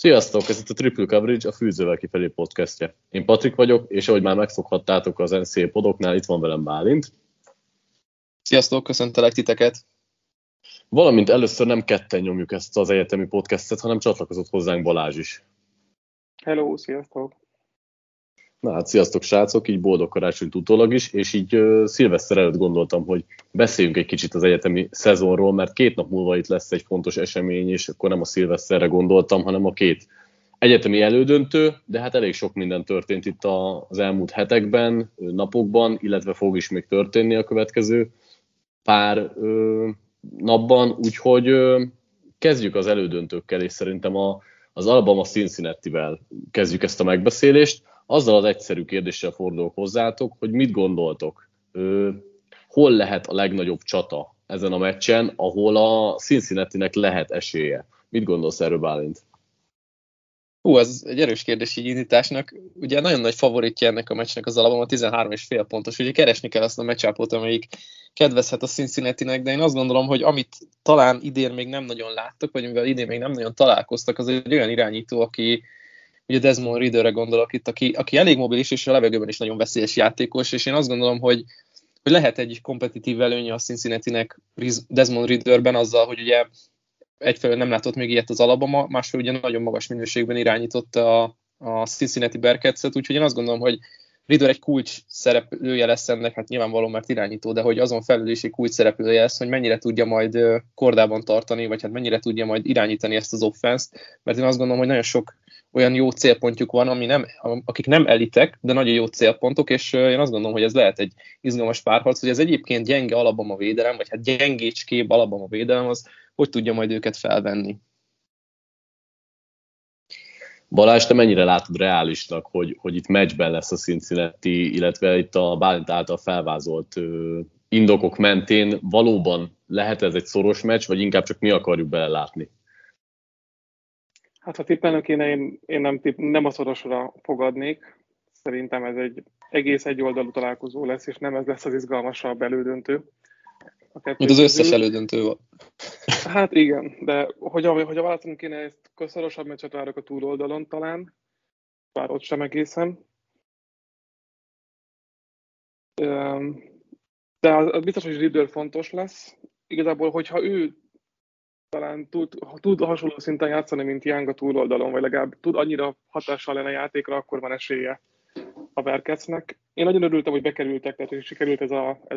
Sziasztok! Ez itt a Triple Coverage, a Fűzővel kifelé podcastje. Én Patrik vagyok, és ahogy már megszokhattátok az NCAA podoknál, itt van velem Bálint. Sziasztok! Köszöntelek titeket! Valamint először nem ketten nyomjuk ezt az egyetemi podcastet, hanem csatlakozott hozzánk Balázs is. Hello! Sziasztok! Na hát, sziasztok srácok! Így boldog karácsonyt utólag is, és így szilveszter előtt gondoltam, hogy beszéljünk egy kicsit az egyetemi szezonról, mert 2 nap múlva itt lesz egy fontos esemény, és akkor nem a szilveszterre gondoltam, hanem a 2 egyetemi elődöntő, de hát elég sok minden történt itt az elmúlt hetekben, napokban, illetve fog is még történni a következő pár napban, úgyhogy kezdjük az elődöntőkkel, és szerintem az Alabama Cincinnativel kezdjük ezt a megbeszélést. Azzal az egyszerű kérdéssel fordulok hozzátok, hogy mit gondoltok, hol lehet a legnagyobb csata ezen a meccsen, ahol a Cincinnatinek lehet esélye? Mit gondolsz erről, Bálint? Ez egy erős kérdés így indításnak. Ugye nagyon nagy favoritja ennek a meccsnek az Alabama, 13,5 pontos. Ugye keresni kell azt a meccsápot, amelyik kedvezhet a Cincinnatinek, de én azt gondolom, hogy amit talán idén még nem nagyon láttak, vagy mivel idén még nem nagyon találkoztak, az egy olyan irányító, aki ugye Desmond Ridderre gondolok itt, aki elég mobilis, és a levegőben is nagyon veszélyes játékos, és én azt gondolom, hogy lehet egy kompetitív előnye a Cincinnatinek Desmond Ridderben azzal, hogy ugye egyfelől nem látott még ilyet az Alabama, másfél ugye nagyon magas minőségben irányította a Cincinnati Bearcats-et, úgyhogy én azt gondolom, hogy Ridder egy kulcs szereplője lesz ennek, hát nyilvánvalóan mert irányító, de hogy azon felül is egy kulcs szereplője lesz, hogy mennyire tudja majd kordában tartani, vagy hát mennyire tudja majd irányítani ezt az offenszt, mert én azt gondolom, hogy nagyon sok olyan jó célpontjuk van, akik nem elitek, de nagyon jó célpontok, és én azt gondolom, hogy ez lehet egy izgalmas párharc, hogy ez egyébként gyenge Alabama védelem, vagy hát gyengécskébb Alabama védelem, az hogy tudja majd őket felvenni. Balázs, te mennyire látod reálisnak, hogy itt meccsben lesz a Cincinnati, illetve itt a Bálint által felvázolt indokok mentén valóban lehet ez egy szoros meccs, vagy inkább csak mi akarjuk belelátni? Hát ha tippelnök kéne, én nem a szorosra fogadnék. Szerintem ez egy egész egyoldalú találkozó lesz, és nem ez lesz az izgalmasabb elődöntő. Mint az összes elődöntő van. Hát igen, de hogyha választanunk kéne, ezt közszorosabb meccset várok a túloldalon talán, bár ott sem egészen. De az biztos, hogy Ridder fontos lesz. Igazából, hogyha ő talán tud hasonló szinten játszani, mint Young a túloldalon, vagy legalább tud annyira hatással lenni a játékra, akkor van esélye a Bearcatsnek. Én nagyon örültem, hogy bekerültek, tehát hogy sikerült ez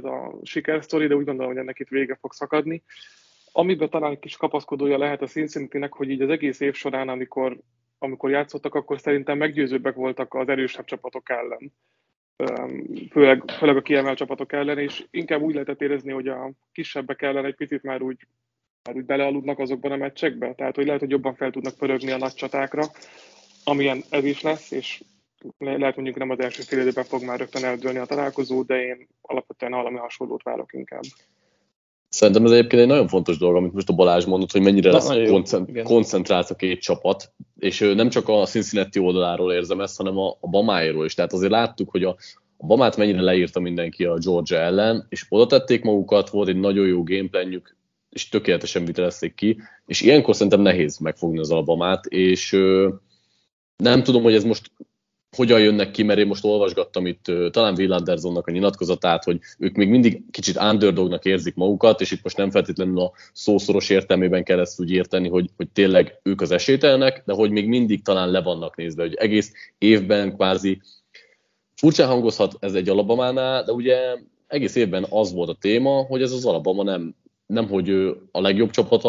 a sikersztori, de úgy gondolom, hogy ennek itt vége fog szakadni. Amiben talán egy kis kapaszkodója lehet a Cincinnatinek, hogy így az egész év során, amikor játszottak, akkor szerintem meggyőzőbbek voltak az erősebb csapatok ellen. Főleg a kiemelt csapatok ellen, és inkább úgy lehetett érezni, hogy a kisebbek ellen egy picit már úgy belealudnak azokban a meccsekben, tehát hogy lehet, hogy jobban fel tudnak pörögni a nagy csatákra, amilyen ez is lesz, és lehet mondjuk nem az első fél időben fog már rögtön eldőlni a találkozó, de én alapvetően valami hasonlót várok inkább. Szerintem ez egyébként egy nagyon fontos dolog, amit most a Balázs mondott, hogy mennyire lesz koncentrált a két csapat, és nem csak a Cincinnati oldaláról érzem ezt, hanem a Bamáéról is. Tehát azért láttuk, hogy a Bamát mennyire leírta mindenki a Georgia ellen, és oda tették magukat, volt egy nagyon jó gameplanjük, és tökéletesen vitelezték ki, és ilyenkor szerintem nehéz megfogni az Alabamát, és nem tudom, hogy ez most hogyan jönnek ki, mert én most olvasgattam itt talán Will Andersonnak a nyilatkozatát, hogy ők még mindig kicsit underdognak érzik magukat, és itt most nem feltétlenül a szószoros értelmében kell ezt úgy érteni, hogy tényleg ők az esélytelenek, de hogy még mindig talán le vannak nézve, hogy egész évben kvázi furcsán hangozhat ez egy Alabamánál, de ugye egész évben az volt a téma, hogy ez az Alabama nem hogy ő a legjobb csapat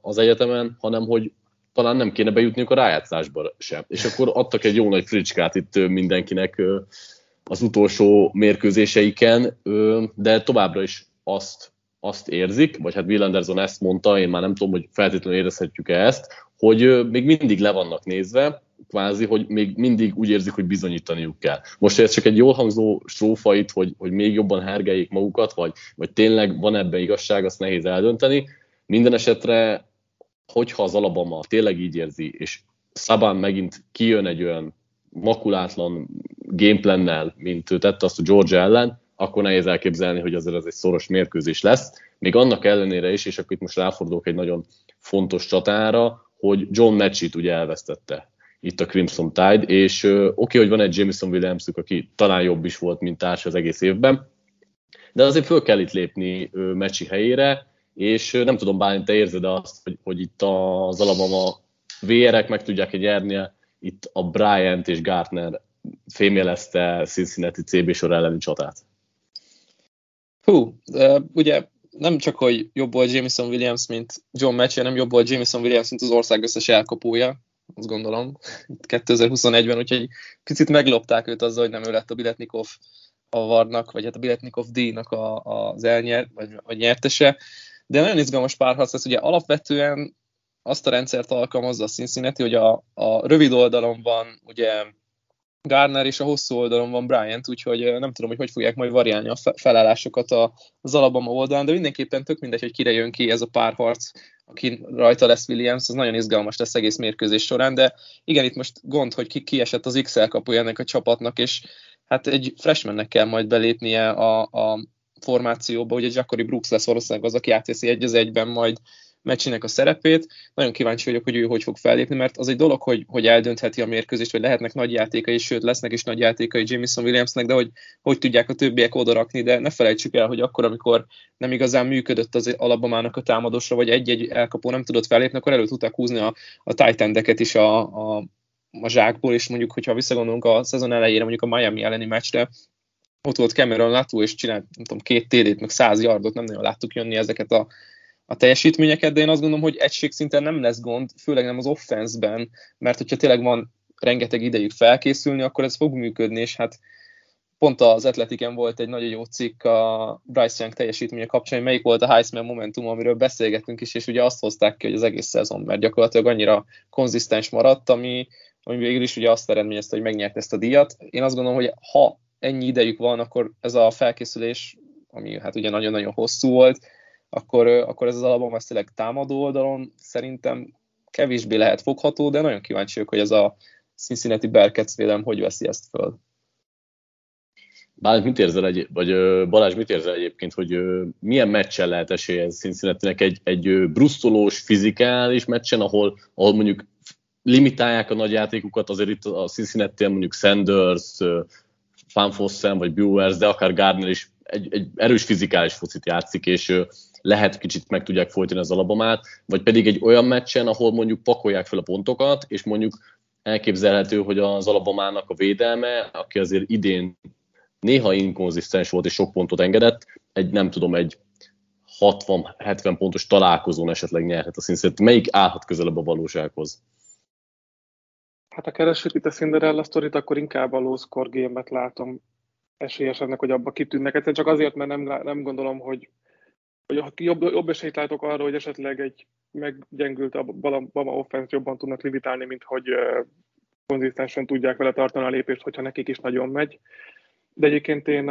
az egyetemen, hanem hogy talán nem kéne bejutniuk a rájátszásba sem. És akkor adtak egy jó nagy fricskát itt mindenkinek az utolsó mérkőzéseiken, de továbbra is azt érzik, vagy hát Will Anderson ezt mondta, én már nem tudom, hogy feltétlenül érezhetjük-e ezt, hogy még mindig le vannak nézve, kvázi, hogy még mindig úgy érzik, hogy bizonyítaniuk kell. Most ez csak egy jól hangzó strófa itt, hogy még jobban hergeljék magukat, vagy tényleg van ebben igazság, azt nehéz eldönteni. Minden esetre, hogyha az Alabama tényleg így érzi, és Saban megint kijön egy olyan makulátlan gameplannel, mint ő tette azt a Georgia ellen, akkor nehéz elképzelni, hogy azért ez egy szoros mérkőzés lesz. Még annak ellenére is, és akkor itt most ráfordulok egy nagyon fontos csatára, hogy John Matchett ugye elvesztette itt a Crimson Tide, és oké, hogy van egy Jameson Williamsük, aki talán jobb is volt, mint társa az egész évben, de azért föl kell itt lépni Matchett helyére, és nem tudom, Bálint, te érzed azt, hogy itt az Alabama VR-ek meg tudják-e nyernie, itt a Bryant és Gardner fémjelezte Cincinnati CB sor elleni csatát. Ugye nem csak, hogy jobb volt Jameson Williams, mint John Matchett, hanem jobb volt Jameson Williams, mint az ország összes elkapója, azt gondolom, 2021-ben, úgyhogy kicsit meglopták őt azzal, hogy nem ő lett a Biletnikov awardnak, vagy hát a Biletnikov díjnak az elnyert, vagy nyertese, de nagyon izgalmas párharc lesz, ugye alapvetően azt a rendszert alkalmazza a Cincinnati, hogy a rövid oldalon van ugye Garner, és a hosszú oldalon van Bryant, úgyhogy nem tudom, hogy fogják majd variálni a felállásokat az Alabama oldalon, de mindenképpen tök mindegy, hogy kire jön ki ez a párharc, aki rajta lesz Williams, az nagyon izgalmas lesz egész mérkőzés során, de igen, itt most gond, hogy kiesett az XL kapuja ennek a csapatnak, és hát egy freshmannek kell majd belépnie a formációba, ugye Ja'Cory Brooks lesz valószínűleg az, aki átveszi 1-1-ben majd Matchetnek a szerepét. Nagyon kíváncsi vagyok, hogy ő hogy fog fellépni, mert az egy dolog, hogy eldöntheti a mérkőzést, vagy lehetnek nagy játékai, sőt lesznek is nagy játékai Jameson Williamsnek, de hogy tudják a többiek odarakni, de ne felejtsük el, hogy akkor, amikor nem igazán működött az Alabamának a támadósra, vagy egy-egy elkapó nem tudott fellépni, akkor elő tudták húzni a tight endeket is a zsákból, és mondjuk, hogyha visszagondolunk a szezon elejére, mondjuk a Miami elleni meccsre, ott volt Cameron Latou, és csinált, nem tudom, 2 TD-t, meg 100 yardot, nem nagyon láttuk jönni ezeket a teljesítményeket, de én azt gondolom, hogy egységszinten nem lesz gond, főleg nem az offenszben, mert hogyha tényleg van rengeteg idejük felkészülni, akkor ez fog működni, és hát pont az Athleticen volt egy nagyon jó cikk a Bryce Young teljesítménye kapcsán, melyik volt a Heisman momentum, amiről beszélgettünk is, és ugye azt hozták ki, hogy az egész szezon, mert gyakorlatilag annyira konzisztens maradt, ami végül is ugye azt eredményezte, hogy megnyert ezt a díjat. Én azt gondolom, hogy ha ennyi idejük van, akkor ez a felkészülés, ami hát ugye nagyon-nagyon hosszú volt, akkor ez az Alabama tényleg támadó oldalon szerintem kevésbé lehet fogható, de nagyon kíváncsi vagyok, hogy ez a Cincinnati Bearcats védelem hogy veszi ezt föl. Balázs, mit érzel egyébként, hogy milyen meccsen lehet esélye ez Cincinnatinek? Egy brusztolós, fizikális meccsen, ahol mondjuk limitálják a nagy játékukat, azért itt a Cincinnati-en mondjuk Sanders, Van Fossen vagy Brewers, de akár Gardner is egy erős fizikális focit játszik, és lehet kicsit meg tudják folytani az Alabamát, vagy pedig egy olyan meccsen, ahol mondjuk pakolják fel a pontokat, és mondjuk elképzelhető, hogy az Alabamának a védelme, aki azért idén néha inkonzisztens volt és sok pontot engedett, egy 60-70 pontos találkozón esetleg nyerhet a Cincinnati. Melyik állhat közelebb a valósághoz? Hát a keresőt itt a Cinderella sztorit, akkor inkább a low score game-et látom esélyes ennek, hogy abba kitűnnek. Egyszerűen csak azért, mert nem gondolom, hogy jobb esélyt látok arra, hogy esetleg egy meggyengült Alabama offense jobban tudnak limitálni, mint hogy konzisztensen tudják vele tartani a lépést, hogyha nekik is nagyon megy. De egyébként én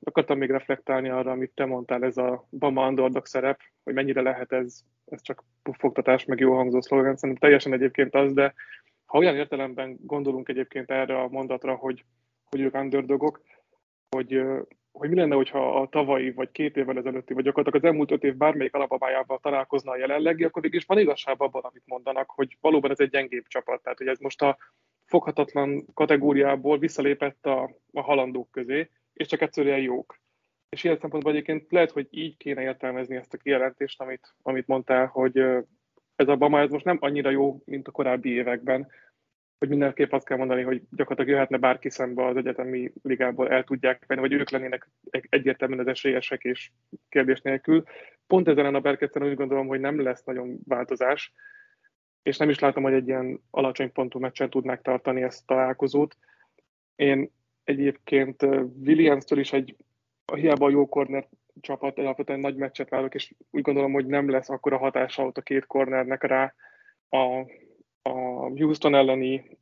akartam még reflektálni arra, amit te mondtál, ez a Bama underdog szerep, hogy mennyire lehet ez csak puffogtatás, meg jó hangzó szlogán, szerintem teljesen egyébként az, de ha olyan értelemben gondolunk egyébként erre a mondatra, hogy ők underdogok, hogy mi lenne, hogyha a tavalyi, vagy 2 évvel ezelőtti, vagy gyakorlatilag az elmúlt 5 év bármelyik Alabama-jával találkozna a jelenlegi, akkor végig is van igazság abban, amit mondanak, hogy valóban ez egy gyengébb csapat. Tehát, hogy ez most a foghatatlan kategóriából visszalépett a halandók közé, és csak egyszerűen jók. És ilyen szempontból egyébként lehet, hogy így kéne értelmezni ezt a kijelentést, amit mondtál, hogy ez a Bama ez most nem annyira jó, mint a korábbi években, hogy mindenképp azt kell mondani, hogy gyakorlatilag jöhetne bárki szembe az egyetemi ligából, el tudják venni, vagy ők lennének egyértelműen az esélyesek és kérdés nélkül. Pont ezen a Bearcatsen úgy gondolom, hogy nem lesz nagyon változás, és nem is látom, hogy egy ilyen alacsony pontú meccsen tudnák tartani ezt találkozót. Én egyébként Williams-től is hiába a jó corner csapat, alapvetően nagy meccset várok, és úgy gondolom, hogy nem lesz akkora hatása ott a 2 cornernek rá a Houston elleni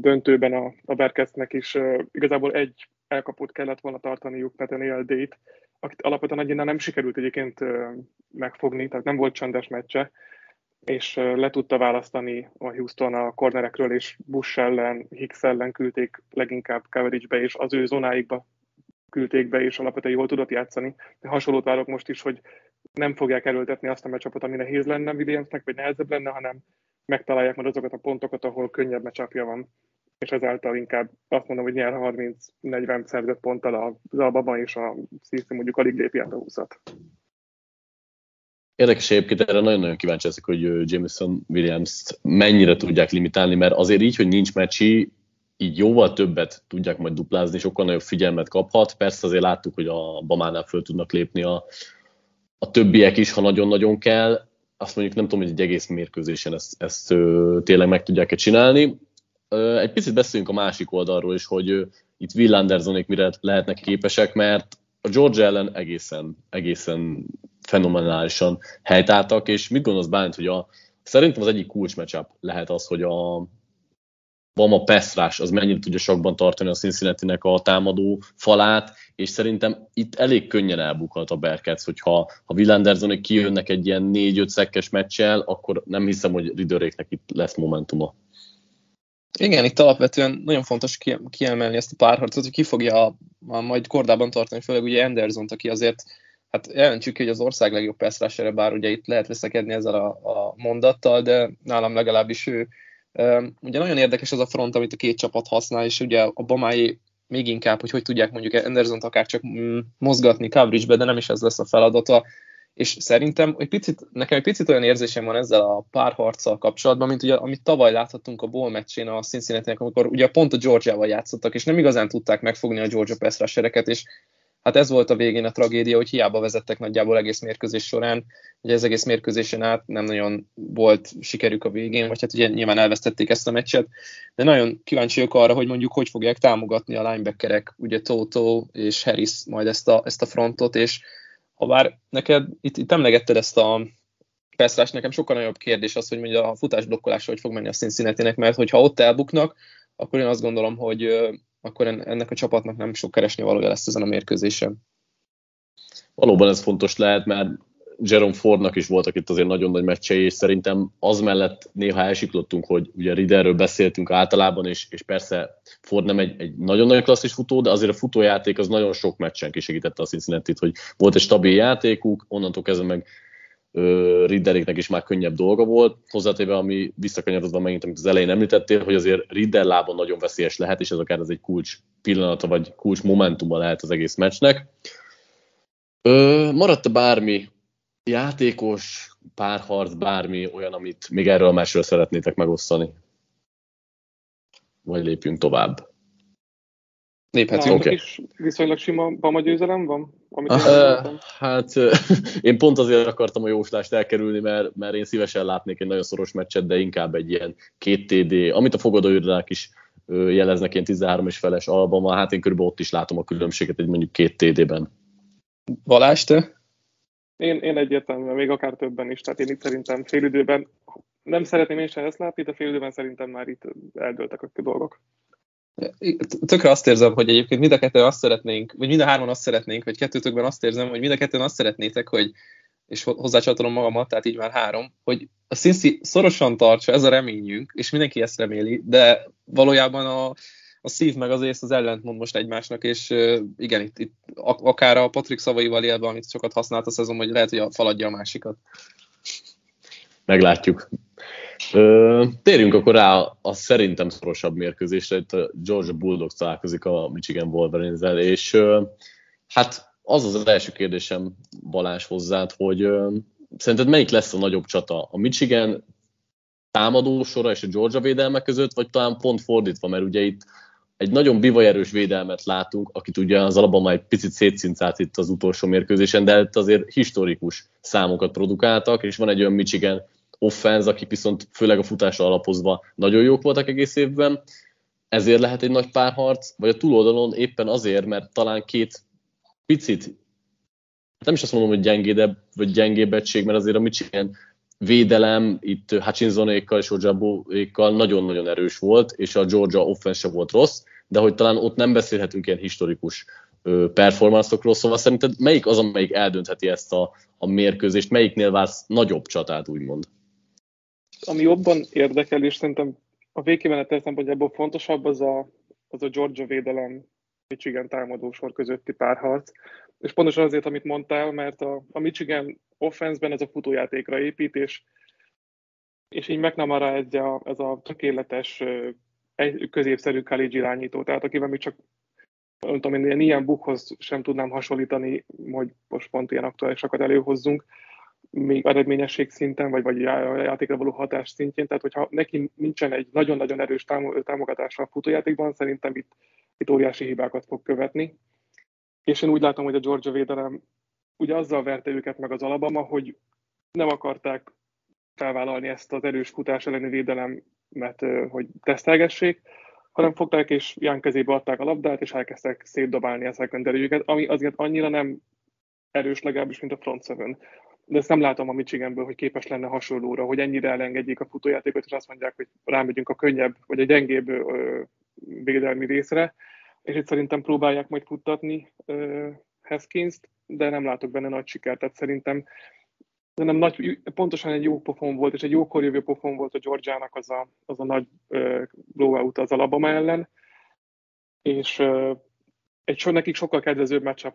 döntőben a Bearcatsnek is igazából egy elkapót kellett volna tartaniuk, Nathaniel Dayt, akit alapvetően egyébként nem sikerült egyébként megfogni, tehát nem volt csendes meccse, és le tudta választani a Houston a cornerekről, és Bush ellen, Hicks ellen küldték leginkább coverage-be, és az ő zonáikba küldték be, és alapvetően jól tudott játszani. De hasonlót várok most is, hogy nem fogják erőltetni azt a meccsapot, ami nehéz lenne Williamsnek, vagy nehezebb lenne, hanem megtalálják majd azokat a pontokat, ahol könnyebb meccsapja van, és ezáltal inkább azt mondom, hogy nyer 30-40 szerzett ponttal az Albában, és a Szíszi mondjuk alig lépi át a 20-at. Érdekes egyébként, erre nagyon-nagyon kíváncsi leszek, hogy Jameson Williams-t mennyire tudják limitálni, mert azért így, hogy nincs meccsi, így jóval többet tudják majd duplázni, sokkal nagyobb figyelmet kaphat. Persze azért láttuk, hogy a Bamánál föl tudnak lépni a többiek is, ha nagyon-nagyon kell. Azt mondjuk nem tudom, hogy egy egész mérkőzésen ezt tényleg meg tudják-e csinálni. Egy picit beszéljünk a másik oldalról is, hogy itt Will Andersonék mire lehetnek képesek, mert a Georgia ellen egészen fenomenálisan helytáltak, és mit gondolsz, Bálint, hogy szerintem az egyik kulcsmatchup lehet az, hogy a Bama pass rush az mennyire tudja sakban tartani a Cincinnatinek a támadó falát, és szerintem itt elég könnyen elbukhat a Bearcats, hogyha a Will Andersonék kijönnek egy ilyen 4-5 szekkes meccsel, akkor nem hiszem, hogy Ridderéknek itt lesz momentuma. Igen, itt alapvetően nagyon fontos kiemelni ezt a párharcot, hogy ki fogja majd kordában tartani, főleg ugye Andersont, aki azért, hát jelentjük ki, hogy az ország legjobb pass rusher-e, bár ugye itt lehet veszekedni ezzel a mondattal, de nálam legalábbis ő. Ugye nagyon érdekes ez a front, amit a két csapat használ, és ugye a Bamáé még inkább, hogy tudják mondjuk Andersont akár csak mozgatni coverage-be, de nem is ez lesz a feladata. És szerintem nekem egy picit olyan érzésem van ezzel a párharccal kapcsolatban, mint ugye, amit tavaly láthattunk a bowl meccsén a Cincinnati-nek, amikor ugye pont a Georgia-val játszottak, és nem igazán tudták megfogni a Georgia pass rushereket, és hát ez volt a végén a tragédia, hogy hiába vezettek nagyjából egész mérkőzés során, ugye ez egész mérkőzésen át nem nagyon volt sikerük a végén, vagy hát ugye nyilván elvesztették ezt a meccset, de nagyon kíváncsiak arra, hogy mondjuk hogy fogják támogatni a linebackerek, ugye Toto és Harris majd ezt a frontot, és habár neked itt emlegetted ezt a perszrás, nekem sokkal nagyobb kérdés az, hogy mondjuk a futásblokkolásra hogy fog menni a Cincinnatinek, mert hogyha ott elbuknak, akkor én azt gondolom, hogy akkor ennek a csapatnak nem sok keresnivalója lesz ezen a mérkőzésen. Valóban ez fontos lehet, mert Jerome Fordnak is voltak itt azért nagyon nagy meccsei, és szerintem az mellett néha elsiklottunk, hogy ugye Ridderről beszéltünk általában, és persze Ford nem egy nagyon-nagyon klasszis futó, de azért a futójáték az nagyon sok meccsen kisegítette a Cincinnati-t, hogy volt egy stabil játékuk, onnantól kezdve meg Ridderéknek is már könnyebb dolga volt. Hozzátéve, ami visszakanyarodva megint, amit az elején említettél, hogy azért Ridder lábon nagyon veszélyes lehet, és ez akár ez egy kulcs pillanata, vagy kulcs momentuma lehet az egész meccsnek. Maradt bármi játékos, párharc, bármi olyan, amit még erről a másról szeretnétek megosztani? Vagy lépjünk tovább? Léphetünk. Okay. Viszonylag sima Bama győzelem van? Amit én pont azért akartam a jóslást elkerülni, mert én szívesen látnék egy nagyon szoros meccset, de inkább egy ilyen 2 TD, amit a fogadóirodák is jeleznek, ilyen 13 és feles Alabama, hát én körülbelül ott is látom a különbséget egy mondjuk 2 TD-ben. Balázs, te? Én egyértelműen, még akár többen is, tehát én itt szerintem fél időben, nem szeretném én sem ezt látni, de fél időben szerintem már itt eldőltek a dolgok. Tökre azt érzem, hogy egyébként mind a ketten azt szeretnénk, vagy mind a hárman azt szeretnénk, vagy kettőtökben azt érzem, hogy mind a ketten azt szeretnétek, hogy, és hozzácsatolom magamat, tehát így már 3, hogy a Cincy szorosan tartsa, ez a reményünk, és mindenki ezt reméli, de valójában a szív meg az ész az ellentmond most egymásnak, és igen, itt akár a Patrik szavaival élve, amit sokat használt a szezon, hogy lehet, hogy feladja a másikat. Meglátjuk. Térjünk akkor rá a szerintem szorosabb mérkőzésre, itt a Georgia Bulldogs találkozik a Michigan Wolverines-el, és hát az első kérdésem Balázs hozzád, hogy szerinted melyik lesz a nagyobb csata? A Michigan támadósora és a Georgia védelme között, vagy talán pont fordítva, mert ugye itt egy nagyon bivajerős védelmet látunk, akit ugye az Alabama egy picit szétszincált itt az utolsó mérkőzésen, de itt azért historikus számokat produkáltak, és van egy olyan Michigan offense, akik viszont főleg a futásra alapozva nagyon jók voltak egész évben, ezért lehet egy nagy párharc, vagy a túloldalon éppen azért, mert talán két picit, nem is azt mondom, hogy gyengédebb, vagy gyengébb egység, mert azért a Michigan védelem itt Hutchinsonékkal és Ojaboékkal nagyon-nagyon erős volt, és a Georgia offense se volt rossz, de hogy talán ott nem beszélhetünk ilyen historikus performance-okról, szóval szerinted melyik az, amelyik eldöntheti ezt a mérkőzést, melyiknél vársz nagyobb csatát, úgymond? Ami jobban érdekel, és szerintem a végkimenetel szempontjából fontosabb, az a Georgia védelem Michigan támadósor közötti párharc. És pontosan azért, amit mondtál, mert a Michigan offenszben ez a futójátékra épít, és és így McNamara ez a tökéletes középszerű college irányító, tehát akivel még csak nem tudom, én ilyen bookhoz sem tudnám hasonlítani, hogy most pont ilyen aktuálisakat előhozzunk, még eredményesség szinten, vagy a játékra való hatás szintjén, tehát hogyha neki nincsen egy nagyon-nagyon erős támogatása a futójátékban, szerintem itt óriási hibákat fog követni. És én úgy látom, hogy a Georgia védelem ugye azzal verte őket meg az Alabama, hogy nem akarták felvállalni ezt az erős futás elleni védelemet, hogy tesztelgessék, hanem fogták és Ján kezébe adták a labdát, és elkezdtek szétdobálni a szekenderőjüket, ami azért annyira nem erős legalábbis, mint a front seven. De ezt nem látom a Michiganből, hogy képes lenne hasonlóra, hogy ennyire elengedjék a futójátékot, és azt mondják, hogy rámegyünk a könnyebb, vagy a gyengébb védelmi részre, és itt szerintem próbálják majd futtatni Haskins-t, de nem látok benne nagy sikert, tehát szerintem nem nagy, pontosan egy jó pofon volt, és egy jókor jövő pofon volt a Georgiának az a nagy blowout az Alabama ellen, és nekik sokkal kedvezőbb matchup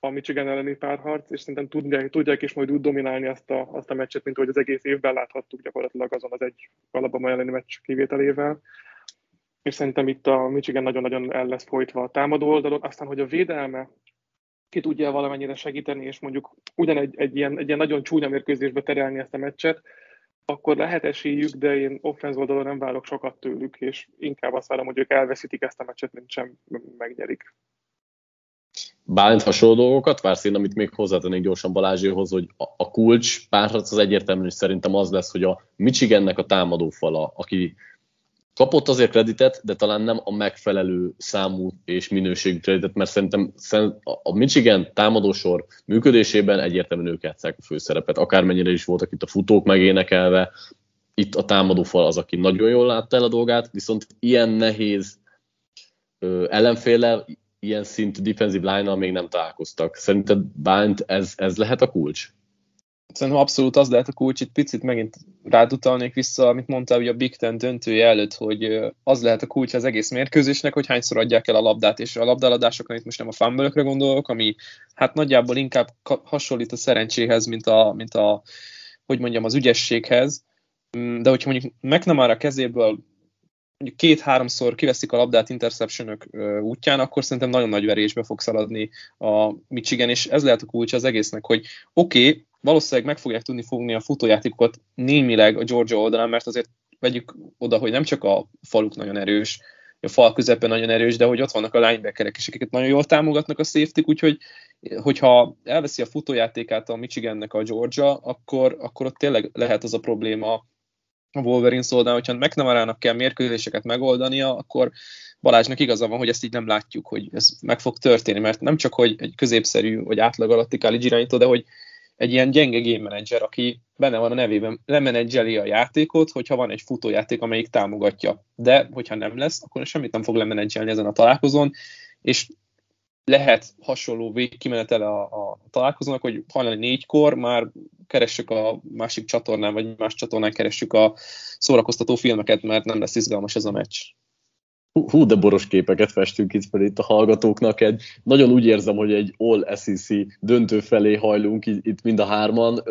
a Michigan elleni párharc, és szerintem tudják is majd úgy dominálni azt a meccset, mint ahogy az egész évben láthattuk gyakorlatilag azon az egy Alabama elleni meccs kivételével. És szerintem itt a Michigan nagyon-nagyon el lesz folytva a támadó oldalon, aztán, hogy a védelme ki tudja valamennyire segíteni, és mondjuk egy ilyen nagyon csúnya mérkőzésbe terelni ezt a meccset, akkor lehet esélyük, de én offense oldalon nem várok sokat tőlük, és inkább azt várom, hogy ők elveszítik ezt a meccset, mint sem megnyerik. Bálint, hasonló dolgokat vársz? Én, amit még hozzátennék gyorsan Balázséhoz, hogy a kulcs párharc az egyértelműen szerintem az lesz, hogy a Michigannek a támadófala, aki kapott azért kreditet, de talán nem a megfelelő számú és minőségű kreditet, mert szerintem a Michigan támadósor működésében egyértelműen ők játsszák a főszerepet. Akármennyire is voltak itt a futók megénekelve, itt a támadófal az, aki nagyon jól látta el a dolgát, viszont ilyen nehéz ellenféllel, ilyen szintű defensive line-nal még nem találkoztak. Szerinted, Bánt, ez lehet a kulcs? Szerintem abszolút az lehet a kulcs, itt picit megint rád utalnék vissza, amit mondtál, hogy a Big Ten döntője előtt, hogy az lehet a kulcs az egész mérkőzésnek, hogy hányszor adják el a labdát, és a labdáladásokon itt most nem a fumble-ökre gondolok, ami hát nagyjából inkább hasonlít a szerencséhez, mint a hogy mondjam, az ügyességhez, de hogyha mondjuk McNamara kezéből mondjuk 2-3-szor kiveszik a labdát interceptionök útján, akkor szerintem nagyon nagy verésbe fog szaladni a Michigan, és ez lehet a kulcs az egésznek, hogy oké, valószínűleg meg fogják tudni fogni a futójátékokat némileg a Georgia oldalán, mert azért vegyük oda, hogy nem csak a faluk nagyon erős, a fal közepen nagyon erős, de hogy ott vannak a linebackerek, és akiket nagyon jól támogatnak a safetyk, úgyhogy hogyha elveszi a futójátékát a Michigannek a Georgia, akkor ott tényleg lehet az a probléma a Wolverines oldalán, hogyha McNamara-nak kell mérkőzéseket megoldania, akkor Balázsnak igaza van, hogy ezt így nem látjuk, hogy ez meg fog történni, mert nem csak, hogy egy középszerű vagy átlag alatti college irányító, de hogy egy ilyen gyenge game manager, aki benne van a nevében, lemenedzseli a játékot, hogyha van egy futójáték, amelyik támogatja. De hogyha nem lesz, akkor semmit nem fog lemenedzselni ezen a találkozón, és lehet hasonló kimenetele a találkozónak, hogy hajnali 4-kor már keressük a másik csatornán, vagy más csatornán keressük a szórakoztató filmeket, mert nem lesz izgalmas ez a meccs. Hú, de boros képeket festünk itt fel itt a hallgatóknak. Nagyon úgy érzem, hogy egy All-SEC döntő felé hajlunk itt mind a hárman.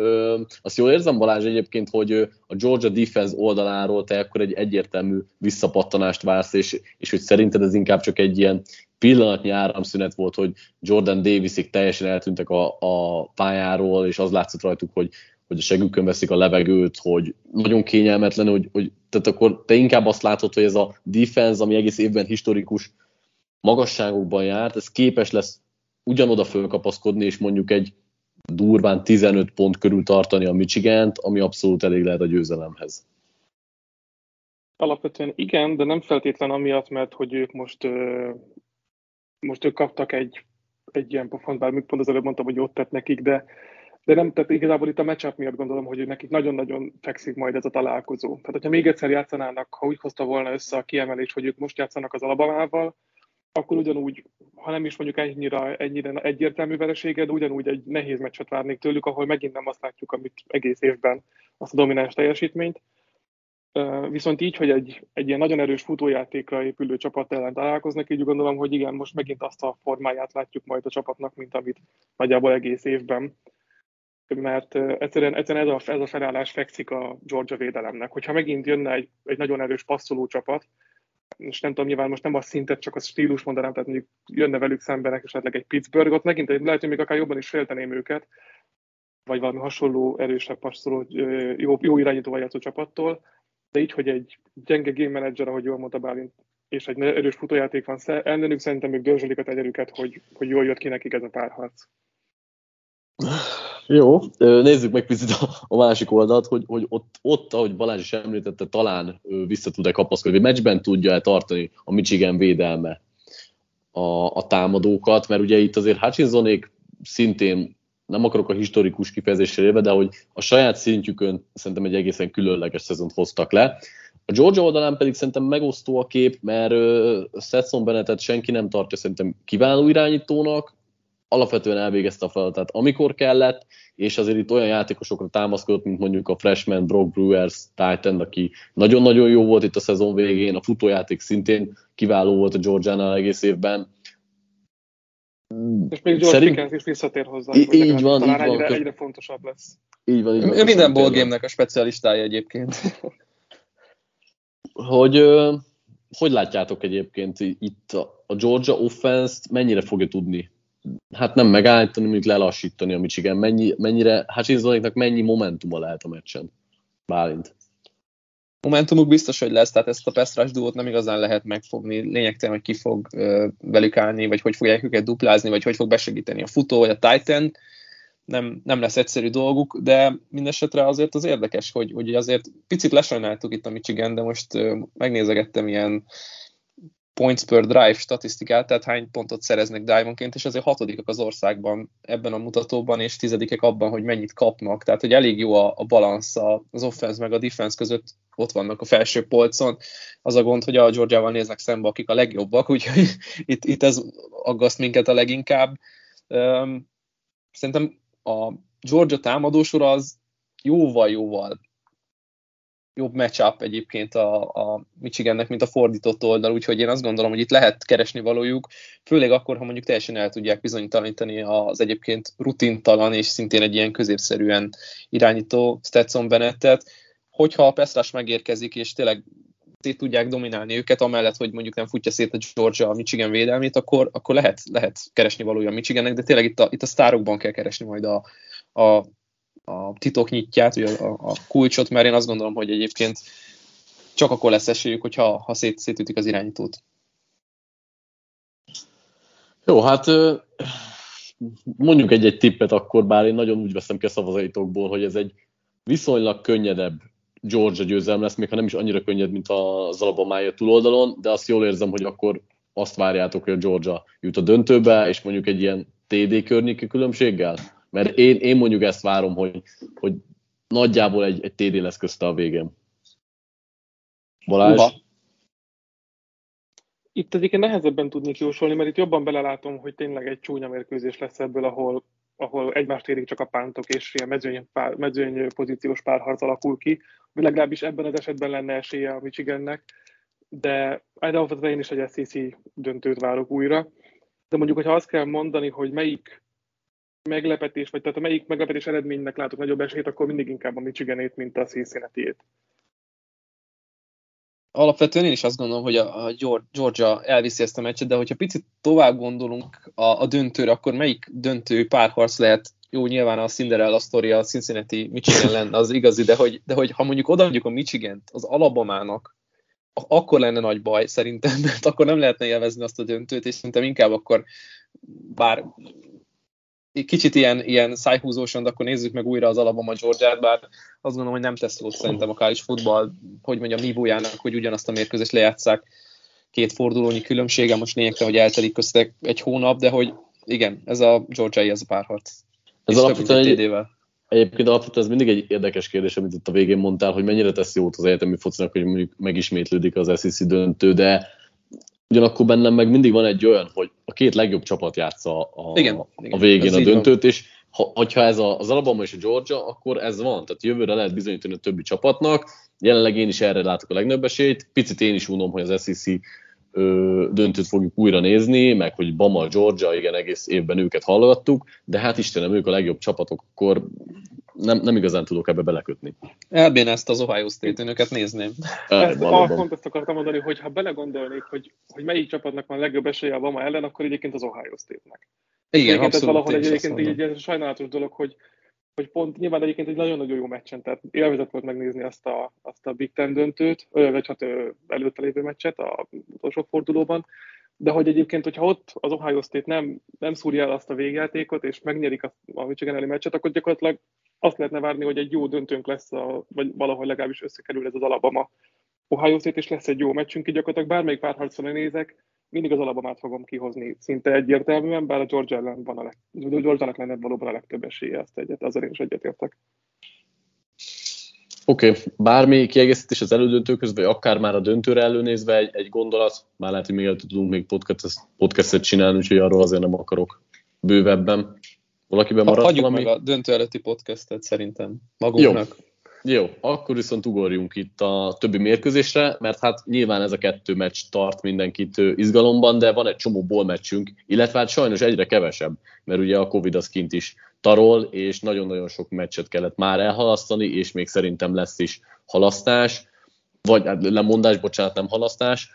Azt jól érzem, Balázs, egyébként, hogy a Georgia defense oldaláról te akkor egy egyértelmű visszapattanást vársz, és hogy szerinted ez inkább csak egy ilyen pillanatnyi áramszünet volt, hogy Jordan Davisig teljesen eltűntek a pályáról, és az látszott rajtuk, hogy a segükön veszik a levegőt, hogy nagyon kényelmetlen, hogy tehát akkor te inkább azt látod, hogy ez a defense, ami egész évben historikus magasságokban járt, ez képes lesz ugyanoda fölkapaszkodni, és mondjuk egy durván 15 pont körül tartani a Michigant, ami abszolút elég lehet a győzelemhez. Alapvetően igen, de nem feltétlen amiatt, mert hogy ők most ők kaptak egy ilyen pofont, bár pont az előbb mondtam, hogy ott tett nekik, de nem, tehát igazából itt a matchup miatt gondolom, hogy nekik nagyon-nagyon fekszik majd ez a találkozó. Tehát, hogyha még egyszer játszanának, ha úgy hozta volna össze a kiemelés, hogy ők most játszanak az Alabamával, akkor ugyanúgy, ha nem is mondjuk ennyire egyértelmű veresége, de ugyanúgy egy nehéz meccset várnék tőlük, ahol megint nem azt látjuk, amit egész évben, azt a domináns teljesítményt. Viszont így, hogy egy ilyen nagyon erős futójátékra épülő csapat ellen találkoznak, így gondolom, hogy igen, most megint azt a formáját látjuk majd a csapatnak, mint amit nagyjából egész évben. mert egyszerűen ez a felállás fekszik a Georgia védelemnek. Hogyha megint jönne egy nagyon erős passzoló csapat, és nem tudom, nyilván most nem a szintet, csak a stílus mondanám, tehát mondjuk jönne velük szembenek esetleg egy Pittsburgh, ott megint lehet, hogy még akár jobban is félteném őket, vagy valami hasonló erősebb passzoló, jó irányítóval játszó csapattól, de így, hogy egy gyenge game manager, ahogy jól mondta Bálint, és egy erős futójáték van ellenük, szerintem ők dörzsölik a tegyerüket, hogy jól jött ki nekik ez a párharc. Jó, nézzük meg picit a másik oldalt, hogy ott, ahogy Balázs is említette, talán vissza tud-e kapaszkodni, vagy meccsben tudja-e tartani a Michigan védelme a támadókat, mert ugye itt azért Hutchinsonék szintén, nem akarok a historikus kifejezésre élve, de hogy a saját szintjükön szerintem egy egészen különleges szezont hoztak le. A Georgia oldalán pedig szerintem megosztó a kép, mert Stetson Bennettet senki nem tartja szerintem kiváló irányítónak, alapvetően elvégezte a feladatát, amikor kellett, és azért itt olyan játékosokra támaszkodott, mint mondjuk a freshman Brock Bowers tight end, aki nagyon-nagyon jó volt itt a szezon végén, a futójáték szintén kiváló volt a Georgiánál egész évben. És még George Pickens is visszatér hozzá. Így van, talán így van. Egyre fontosabb lesz. Így van, így van. Minden ballgame-nek a specialistája egyébként. Hogy látjátok egyébként itt a Georgia offense-t mennyire fogja tudni? Hát nem megállítani, mint lelassítani a Michigan. Mennyire, Hutchinsonéknak mennyi momentuma lehet a meccsen? Bálint. Momentumuk biztos, hogy lesz, tehát ezt a pass rush duót nem igazán lehet megfogni. Lényegtelen, hogy ki fog velük állni, vagy hogy fogják őket duplázni, vagy hogy fog besegíteni a futó, vagy a tight end. Nem lesz egyszerű dolguk, de mindesetre azért az érdekes, hogy azért picit lesajnáltuk itt a Michigan, de most megnézegettem ilyen points per drive statisztikát, tehát hány pontot szereznek drive-onként, és azért 6. az országban ebben a mutatóban, és 10. abban, hogy mennyit kapnak. Tehát, hogy elég jó a balansz az offense meg a defense között, ott vannak a felső polcon. Az a gond, hogy a Georgiával néznek szembe, akik a legjobbak, úgyhogy itt ez aggaszt minket a leginkább. Szerintem a Georgia támadósora az jóval jobb match-up egyébként a Michigannek, mint a fordított oldal, úgyhogy én azt gondolom, hogy itt lehet keresni valójuk, főleg akkor, ha mondjuk teljesen el tudják bizonyítani az egyébként rutintalan és szintén egy ilyen középszerűen irányító Stetson Bennettet. Hogyha a pass rush megérkezik, és tényleg tudják dominálni őket, amellett, hogy mondjuk nem futja szét a Georgia a Michigan védelmét, akkor lehet keresni valója a Michigannek, de tényleg itt a sztárokban kell keresni majd a titoknyitját, ugye a kulcsot, mert én azt gondolom, hogy egyébként csak akkor lesz esélyük, hogyha szétütik az irányítót. Jó, hát mondjuk egy-egy tippet akkor, bár én nagyon úgy veszem ki a szavazaitokból, hogy ez egy viszonylag könnyedebb Georgia győzelem lesz, még ha nem is annyira könnyed, mint az Alabama-ja túloldalon, de azt jól érzem, hogy akkor azt várjátok, hogy a Georgia jut a döntőbe, és mondjuk egy ilyen TD környéki különbséggel? Mert én mondjuk ezt várom, hogy nagyjából egy TD lesz közte a végén. Balázs? Itt egyébként nehezebben tudnék jósolni, mert itt jobban belelátom, hogy tényleg egy csúnya mérkőzés lesz ebből, ahol egymást érik csak a pántok, és ilyen mezőny pozíciós párharc alakul ki. Legalábbis ebben az esetben lenne esélye a Michigannek, de alapvetően én is egy SEC döntőt várok újra. De mondjuk, hogyha azt kell mondani, hogy melyik meglepetés, vagy tehát a melyik meglepetés eredménynek látok nagyobb esélyt, akkor mindig inkább a Michiganét, mint a Cincinnatiét. Alapvetően én is azt gondolom, hogy a Georgia elviszi ezt a meccset, de hogyha picit tovább gondolunk a döntőre, akkor melyik döntő párharc lehet? Jó, nyilván a Cinderella sztori, a Cincinnati Michigan lenne az igazi, de hogy ha mondjuk odaadjuk a Michigant az Alabamának, akkor lenne nagy baj szerintem, mert akkor nem lehetne élvezni azt a döntőt, és szerintem inkább akkor bár kicsit ilyen szájhúzósan, de akkor nézzük meg újra az Alabama Georgiát, bár azt gondolom, hogy nem tesz jót szerintem a college football, hogy mondjam, nívójának, hogy ugyanazt a mérkőzést lejátsszák két fordulónyi különbsége, most lényegtelen, hogy eltelik köztek egy hónap, de hogy igen, ez a Georgiai, ez a párharc. Ez alapvetően egyébként alapvetően ez mindig egy érdekes kérdés, amit itt a végén mondtál, hogy mennyire tesz jót az egyetemi focinak, hogy mondjuk megismétlődik az SEC döntő, de ugyanakkor bennem meg mindig van egy olyan, hogy a két legjobb csapat játsza a végén a döntőt, és hogyha ez az Alabama és a Georgia, akkor ez van. Tehát jövőre lehet bizonyítani a többi csapatnak. Jelenleg én is erre látok a legnagyobb esélyt. Picit én is unom, hogy az SEC döntőt fogjuk újra nézni, meg hogy Bama, Georgia, igen, egész évben őket hallgattuk, de hát Istenem, ők a legjobb csapatok, akkor nem igazán tudok ebbe belekötni. Elbén ezt az Ohio State-en őket nézném. Pont ezt akartam mondani, hogy ha belegondolnék, hogy melyik csapatnak van legjobb esélye a Bama ellen, akkor egyébként az Ohio State-nek. Igen, abszolút. Ez valahol egyébként sajnálatos dolog, hogy pont nyilván egyébként egy nagyon-nagyon jó meccsen, tehát élvezet volt megnézni azt a Big Ten döntőt, vagy hát előtte lévő meccset az utolsó fordulóban, de hogy egyébként, hogyha ott az Ohio State nem szúrja el azt a végjátékot, és megnyerik a Michigan elleni meccset, akkor gyakorlatilag azt lehetne várni, hogy egy jó döntőnk lesz, vagy valahol legalábbis összekerül ez az Alabama Ohio State, és lesz egy jó meccsünk, így gyakorlatilag bármelyik párharcon nézek, mindig az Alabamát fogom kihozni szinte egyértelműen, bár a Georgia ellen van Georgia-nak lenne valóban a legtöbb esélye, azért én is egyetértek. Oké. Bármi kiegészítés az elődöntőköz, vagy akár már a döntőre előnézve egy gondolat, már lehet, hogy még el tudunk még podcastet csinálni, úgyhogy arról azért nem akarok bővebben. Valakiben maradt valami? Hagyjuk meg a döntő előtti podcastet szerintem magunknak. Jó, akkor viszont ugorjunk itt a többi mérkőzésre, mert hát nyilván ez a kettő meccs tart mindenkit izgalomban, de van egy csomó bowl meccsünk, illetve hát sajnos egyre kevesebb, mert ugye a Covid az kint is tarol, és nagyon-nagyon sok meccset kellett már elhalasztani, és még szerintem lesz is halasztás, vagy lemondás, bocsánat, nem halasztás,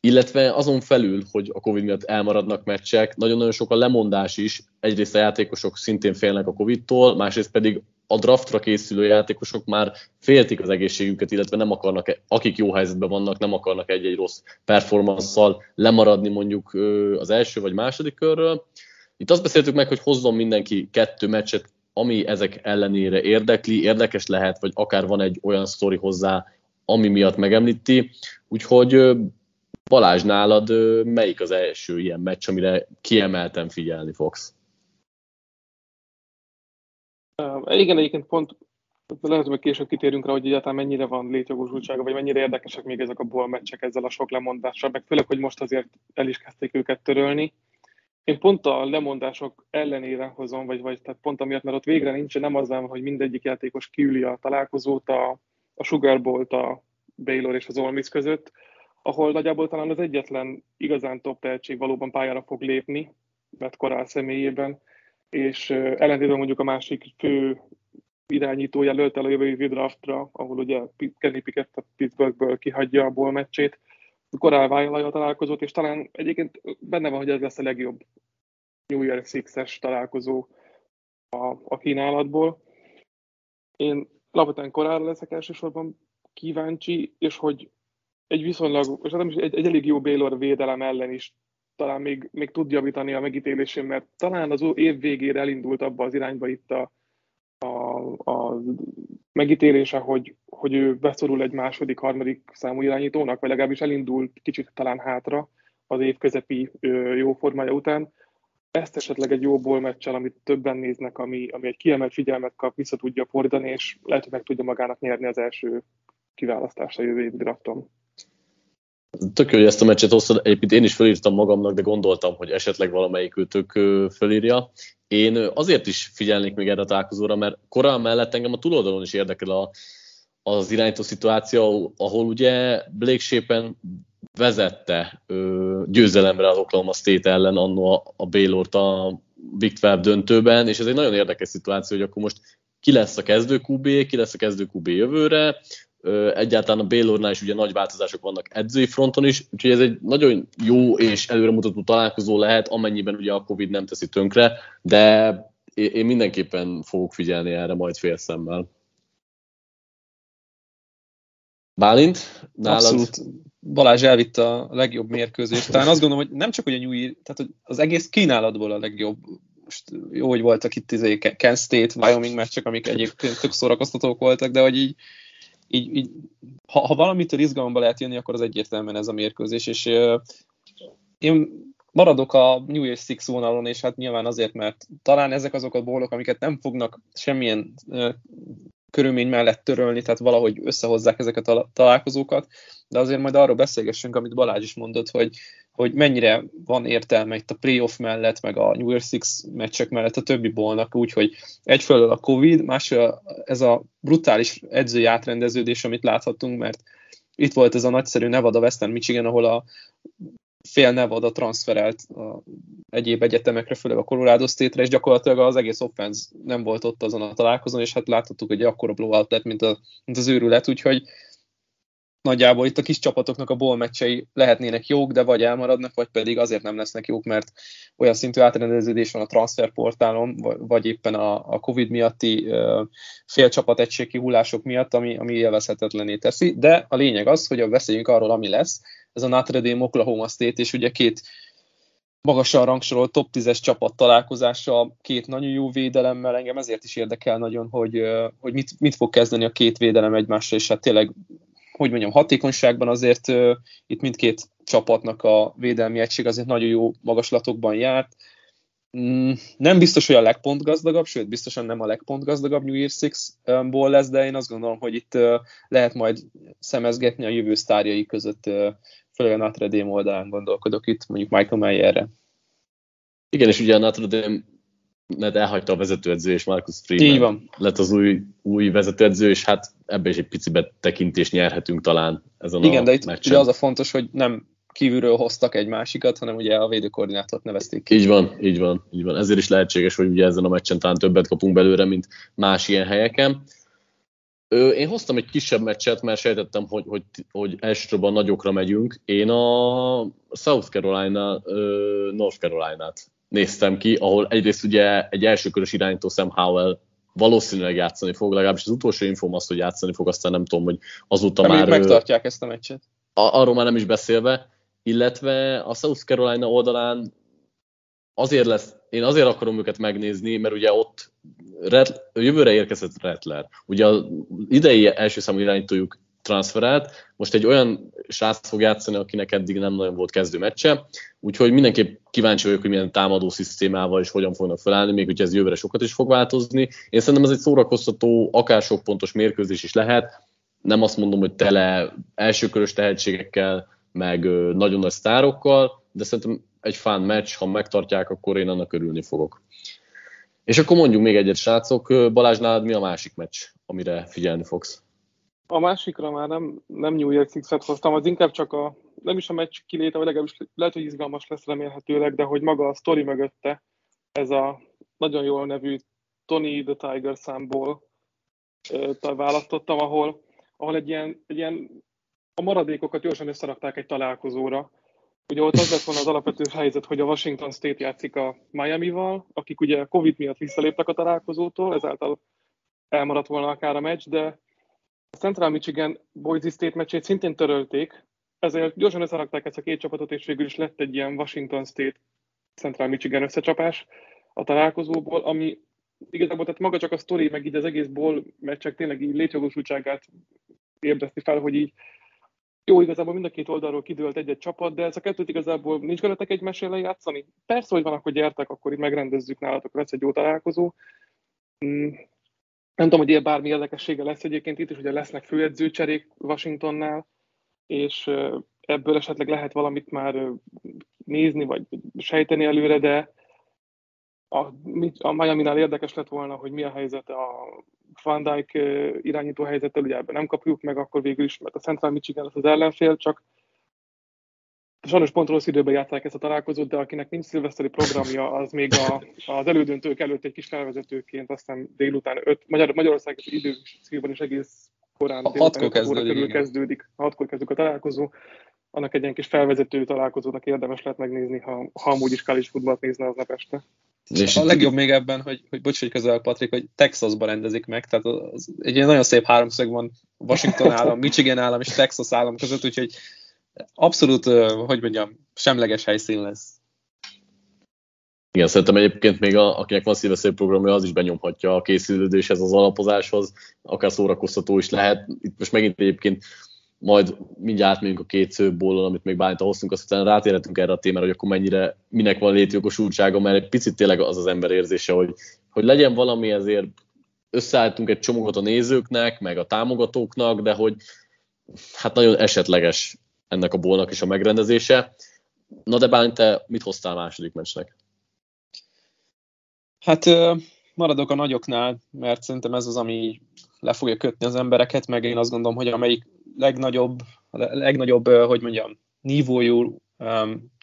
illetve azon felül, hogy a Covid miatt elmaradnak meccsek, nagyon-nagyon sok a lemondás is, egyrészt a játékosok szintén félnek a Covid-tól, másrészt pedig a draftra készülő játékosok már féltik az egészségüket, illetve nem akarnak, akik jó helyzetben vannak, nem akarnak egy-egy rossz performansszal lemaradni mondjuk az első vagy második körről. Itt azt beszéltük meg, hogy hozzon mindenki 2 meccset, ami ezek ellenére érdekli, érdekes lehet, vagy akár van egy olyan sztori hozzá, ami miatt megemlíti. Úgyhogy Balázs, nálad melyik az első ilyen meccs, amire kiemelten figyelni fogsz? Igen, egyébként pont lehet, hogy később kitérünk rá, hogy egyáltalán mennyire van létjogosultsága, vagy mennyire érdekesek még ezek a bowl meccsek ezzel a sok lemondással, meg főleg, hogy most azért el is kezdték őket törölni. Én pont a lemondások ellenére hozom, vagy tehát pont amiatt, mert ott végre nincsen, nem azzal, hogy mindegyik játékos kiüli a találkozót, a Sugar Bowl-t, a Baylor és az Ole Miss között, ahol nagyjából talán az egyetlen igazán top tehetség valóban pályára fog lépni, mert Corral személyében, és ellentétben mondjuk a másik fő irányító jelölt el a jövő évi draftra, ahol ugye Kenny Pickett a Pittsburghből kihagyja a bowl meccsét, Corral vállalja a találkozót, és talán egyébként benne van, hogy ez lesz a legjobb New Year Six-es találkozó a kínálatból. Én alapvetően Corralra leszek elsősorban kíváncsi, és hogy egy viszonylag, és nem is egy elég jó Baylor védelem ellen is talán még tud javítani a megítélésén, mert talán az év végére elindult abba az irányba itt a megítélése, hogy ő beszorul egy második, harmadik számú irányítónak, vagy legalábbis elindult kicsit talán hátra az év közepi jó formája után. Ezt esetleg egy jó bowl meccsel, amit többen néznek, ami egy kiemelt figyelmet kap, vissza tudja fordítani, és lehet, hogy meg tudja magának nyerni az első kiválasztást a jövő évi drafton. Tök jó, hogy ezt a meccset hoztad, egyébként én is felírtam magamnak, de gondoltam, hogy esetleg valamelyikőtök felírja. Én azért is figyelnék még erre a találkozóra, mert Corral mellett engem a túloldalon is érdekel az irányító szituáció, ahol ugye Blake Shapen vezette győzelemre az Oklahoma State ellen annó a Baylort a Big 12 döntőben, és ez egy nagyon érdekes szituáció, hogy akkor most ki lesz a kezdő QB, jövőre, egyáltalán a Baylornál is ugye nagy változások vannak edzői fronton is, úgyhogy ez egy nagyon jó és előremutató találkozó lehet, amennyiben ugye a Covid nem teszi tönkre, de én mindenképpen fogok figyelni erre majd félszemmel. Bálint, nálad? Abszolút. Balázs elvitt a legjobb mérkőzést. Talán azt gondolom, hogy nem csak hogy a New Year, tehát hogy az egész kínálatból a legjobb. Most jó, hogy voltak itt Kent State, Wyoming meccsek, amik egyébként tök szórakoztatók voltak, de hogy így ha valamitől izgalomba lehet jönni, akkor az egyértelműen ez a mérkőzés, és én maradok a New Year Six vonalon, és hát nyilván azért, mert talán ezek azok a bólok, amiket nem fognak semmilyen körülmény mellett törölni, tehát valahogy összehozzák ezeket a találkozókat, de azért majd arról beszélgessünk, amit Balázs is mondott, hogy mennyire van értelme itt a playoff mellett, meg a New Year Six meccsek mellett a többi bowlnak, úgyhogy egyfelől a Covid, másfelől ez a brutális edzői átrendeződés, amit láthattunk, mert Itt volt ez a nagyszerű Nevada Western Michigan, ahol a fél Nevada transferelt egyéb egyetemekre, főleg a Colorado State-re, és gyakorlatilag az egész offense nem volt ott azon a találkozón, és hát láthattuk, hogy akkora blowout lett, mint az őrület, úgyhogy nagyjából itt a kis csapatoknak a bowl meccsei lehetnének jók, de vagy elmaradnak, vagy pedig azért nem lesznek jók, mert olyan szintű átrendeződés van a transferportálon, vagy éppen a Covid miatti félcsapategység kihullások miatt, ami élvezhetetlené teszi. De a lényeg az, hogy beszéljünk arról, ami lesz. Ez a Notre Dame Oklahoma State, és ugye két magasan rangsorolt top 10-es csapat találkozása, két nagyon jó védelemmel, engem ezért is érdekel nagyon, hogy mit fog kezdeni a két védelem egymással, és hát tényleg, hogy mondjam, hatékonyságban azért itt mindkét csapatnak a védelmi egység azért nagyon jó magaslatokban járt. Nem biztos, hogy a legpontgazdagabb, sőt, biztosan nem a legpontgazdagabb New Year Six-ból lesz, de én azt gondolom, hogy itt lehet majd szemezgetni a jövő sztárjai között, főleg a Notre Dame oldalán gondolkodok itt, mondjuk Michael Mayerre. Igen, és ugye a Notre Dame mert elhagyta a vezetőedző, és Marcus Freeman lett az új vezetőedző, és hát ebbe is egy pici betekintést nyerhetünk talán ezen igen, a meccsen. Igen, de itt ugye az a fontos, hogy nem kívülről hoztak egy másikat, hanem ugye a védőkoordinátort nevezték ki. Így van. Ezért is lehetséges, hogy ugye ezen a meccsen talán többet kapunk belőle, mint más ilyen helyeken. Én hoztam egy kisebb meccset, mert sejtettem, hogy elsősorban nagyokra megyünk. Én a North Carolina-t néztem ki, ahol egyrészt ugye egy elsőkörös irányító Sam Howell valószínűleg játszani fog, legalábbis az utolsó infóm az, hogy játszani fog, aztán nem tudom, hogy azóta már... megtartják ezt a meccset. Arról már nem is beszélve, illetve a South Carolina oldalán én azért akarom őket megnézni, mert ugye ott jövőre érkezett Rattler. Ugye az idei első számú irányítójuk transferált, most egy olyan srác fog játszani, akinek eddig nem nagyon volt kezdő meccse, úgyhogy mindenképp kíváncsi vagyok, hogy milyen támadó szisztémával és hogyan fognak felállni, még hogyha ez jövőre sokat is fog változni. Én szerintem ez egy szórakoztató, akár sok pontos mérkőzés is lehet, nem azt mondom, hogy tele elsőkörös tehetségekkel, meg nagyon nagy sztárokkal, de szerintem egy fun meccs, ha megtartják, akkor én annak örülni fogok. És akkor mondjuk még egyet, srácok, Balázs, nálad mi a másik meccs, amire figyelni fogsz? A másikra már nem New Year Six-et hoztam, az inkább csak nem is a meccs kiléte, vagy legalábbis lehet, hogy izgalmas lesz remélhetőleg, de hogy maga a sztori mögötte, ez a nagyon jól nevű Tony the Tiger számból választottam, ahol egy ilyen a maradékokat gyorsan összerakták egy találkozóra. Ugye ott az lett volna az alapvető helyzet, hogy a Washington State játszik a Miami-val, akik ugye a Covid miatt visszaléptek a találkozótól, ezáltal elmaradt volna akár a meccs, de a Central Michigan Boise State meccsét szintén törölték, ezért gyorsan összerakták ezt a két csapatot, és végül is lett egy ilyen Washington State Central Michigan összecsapás a találkozóból, ami igazából tehát maga csak a sztori, meg így az egész bowl meccsek tényleg így létjogosultságát ébreszti fel, hogy így jó, igazából mind a két oldalról kidőlt egy-egy csapat, de ez a kettőt igazából nincs geletek egymásra lejátszani. Persze, hogy van, akkor gyertek, akkor itt megrendezzük nálatok, lesz egy jó találkozó. Nem tudom, hogy ilyen bármi érdekessége lesz egyébként itt is, ugye lesznek főedzőcserék Washingtonnál, és ebből esetleg lehet valamit már nézni, vagy sejteni előre, de a Miami-nál érdekes lett volna, hogy mi a helyzet a Van Dyke irányító helyzettel, ugye ebben nem kapjuk meg, akkor végül is, mert a Central Michigan lesz az ellenfél, csak sajnos pont rossz időben játszák ezt a találkozót, de akinek nincs szilveszteri programja, az még az elődöntők előtt egy kis felvezetőként, aztán délután 5, Magyarország időszakban is egész korán, délután 5 óra körül kezdődik, 6-kor kezdődik a találkozó, annak egy ilyen kis felvezető találkozónak érdemes lehet megnézni, ha amúgy is college futballt nézne aznap este. És a legjobb még ebben, hogy bocs, hogy közel, Patrik, hogy Texasban rendezik meg, tehát egy ilyen nagyon szép háromszög van Washington állam, Michigan állam és Texas állam között, úgyhogy abszolút, hogy mondjam, semleges helyszín lesz. Igen, szerintem egyébként még akinek van szíveszély programja, az is benyomhatja a készülődéshez, az alapozáshoz, akár szórakoztató is lehet. Itt most megint egyébként majd mindjárt átmegyünk a két szőbólon, amit még bánta hoztunk, aztán rátérhetünk erre a témára, hogy akkor minek van létjogosultsága, mert egy picit tényleg az az ember érzése, hogy legyen valami, ezért összeálltunk egy csomókat a nézőknek, meg a támogatóknak, de hogy hát nagyon esetleges ennek a bólnak is a megrendezése. Na de Bálint, te mit hoztál második meccsnek? Hát maradok a nagyoknál, mert szerintem ez az, ami le fogja kötni az embereket, meg én azt gondolom, hogy amelyik legnagyobb a legnagyobb, hogy mondjam, nívójú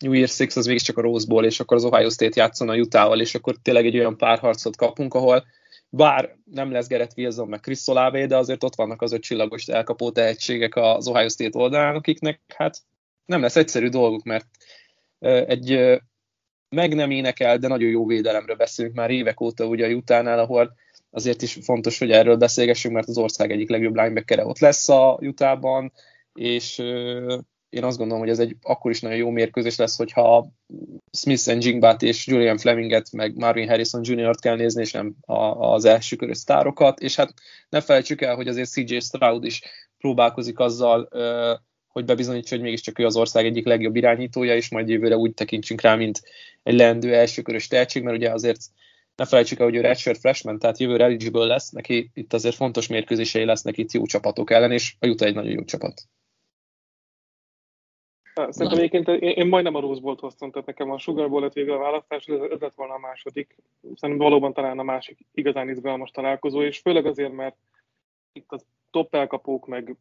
New Year's Six az mégiscsak a Rose Bowl, és akkor az Ohio State játszana Utah-val, és akkor tényleg egy olyan párharcot kapunk, ahol bár nem lesz Garrett Wilson meg Chris Olave, de azért ott vannak az 5 csillagos elkapó tehetségek az Ohio State oldalán, akiknek hát nem lesz egyszerű dolguk, mert egy meg nem énekel, de nagyon jó védelemről beszélünk már évek óta ugye a Utah-nál, ahol azért is fontos, hogy erről beszélgessünk, mert az ország egyik legjobb linebackere ott lesz a Utah-ban, és én azt gondolom, hogy ez egy akkor is nagyon jó mérkőzés lesz, hogyha Smith and Jigbat és Julian Fleminget, meg Marvin Harrison Jr.-t kell nézni, és nem az első körös sztárokat, és hát ne felejtsük el, hogy azért CJ Stroud is próbálkozik azzal, hogy bebizonyítsa, hogy mégiscsak ő az ország egyik legjobb irányítója, és majd jövőre úgy tekintsünk rá, mint egy leendő elsőkörös tehetség, mert ugye azért ne felejtsük el, hogy ő redshirt freshman, tehát jövőre eligible lesz, neki itt azért fontos mérkőzései lesznek itt jó csapatok ellen, és a Utah egy nagyon jó csapat. Szerintem egyébként én majdnem a Rose Bowl-t hoztam, tehát nekem a Sugar Bowl lett végül a választás, ez lett volna a második. Szerintem valóban talán a másik igazán izgalmas találkozó, és főleg azért, mert itt a top elkapók, meg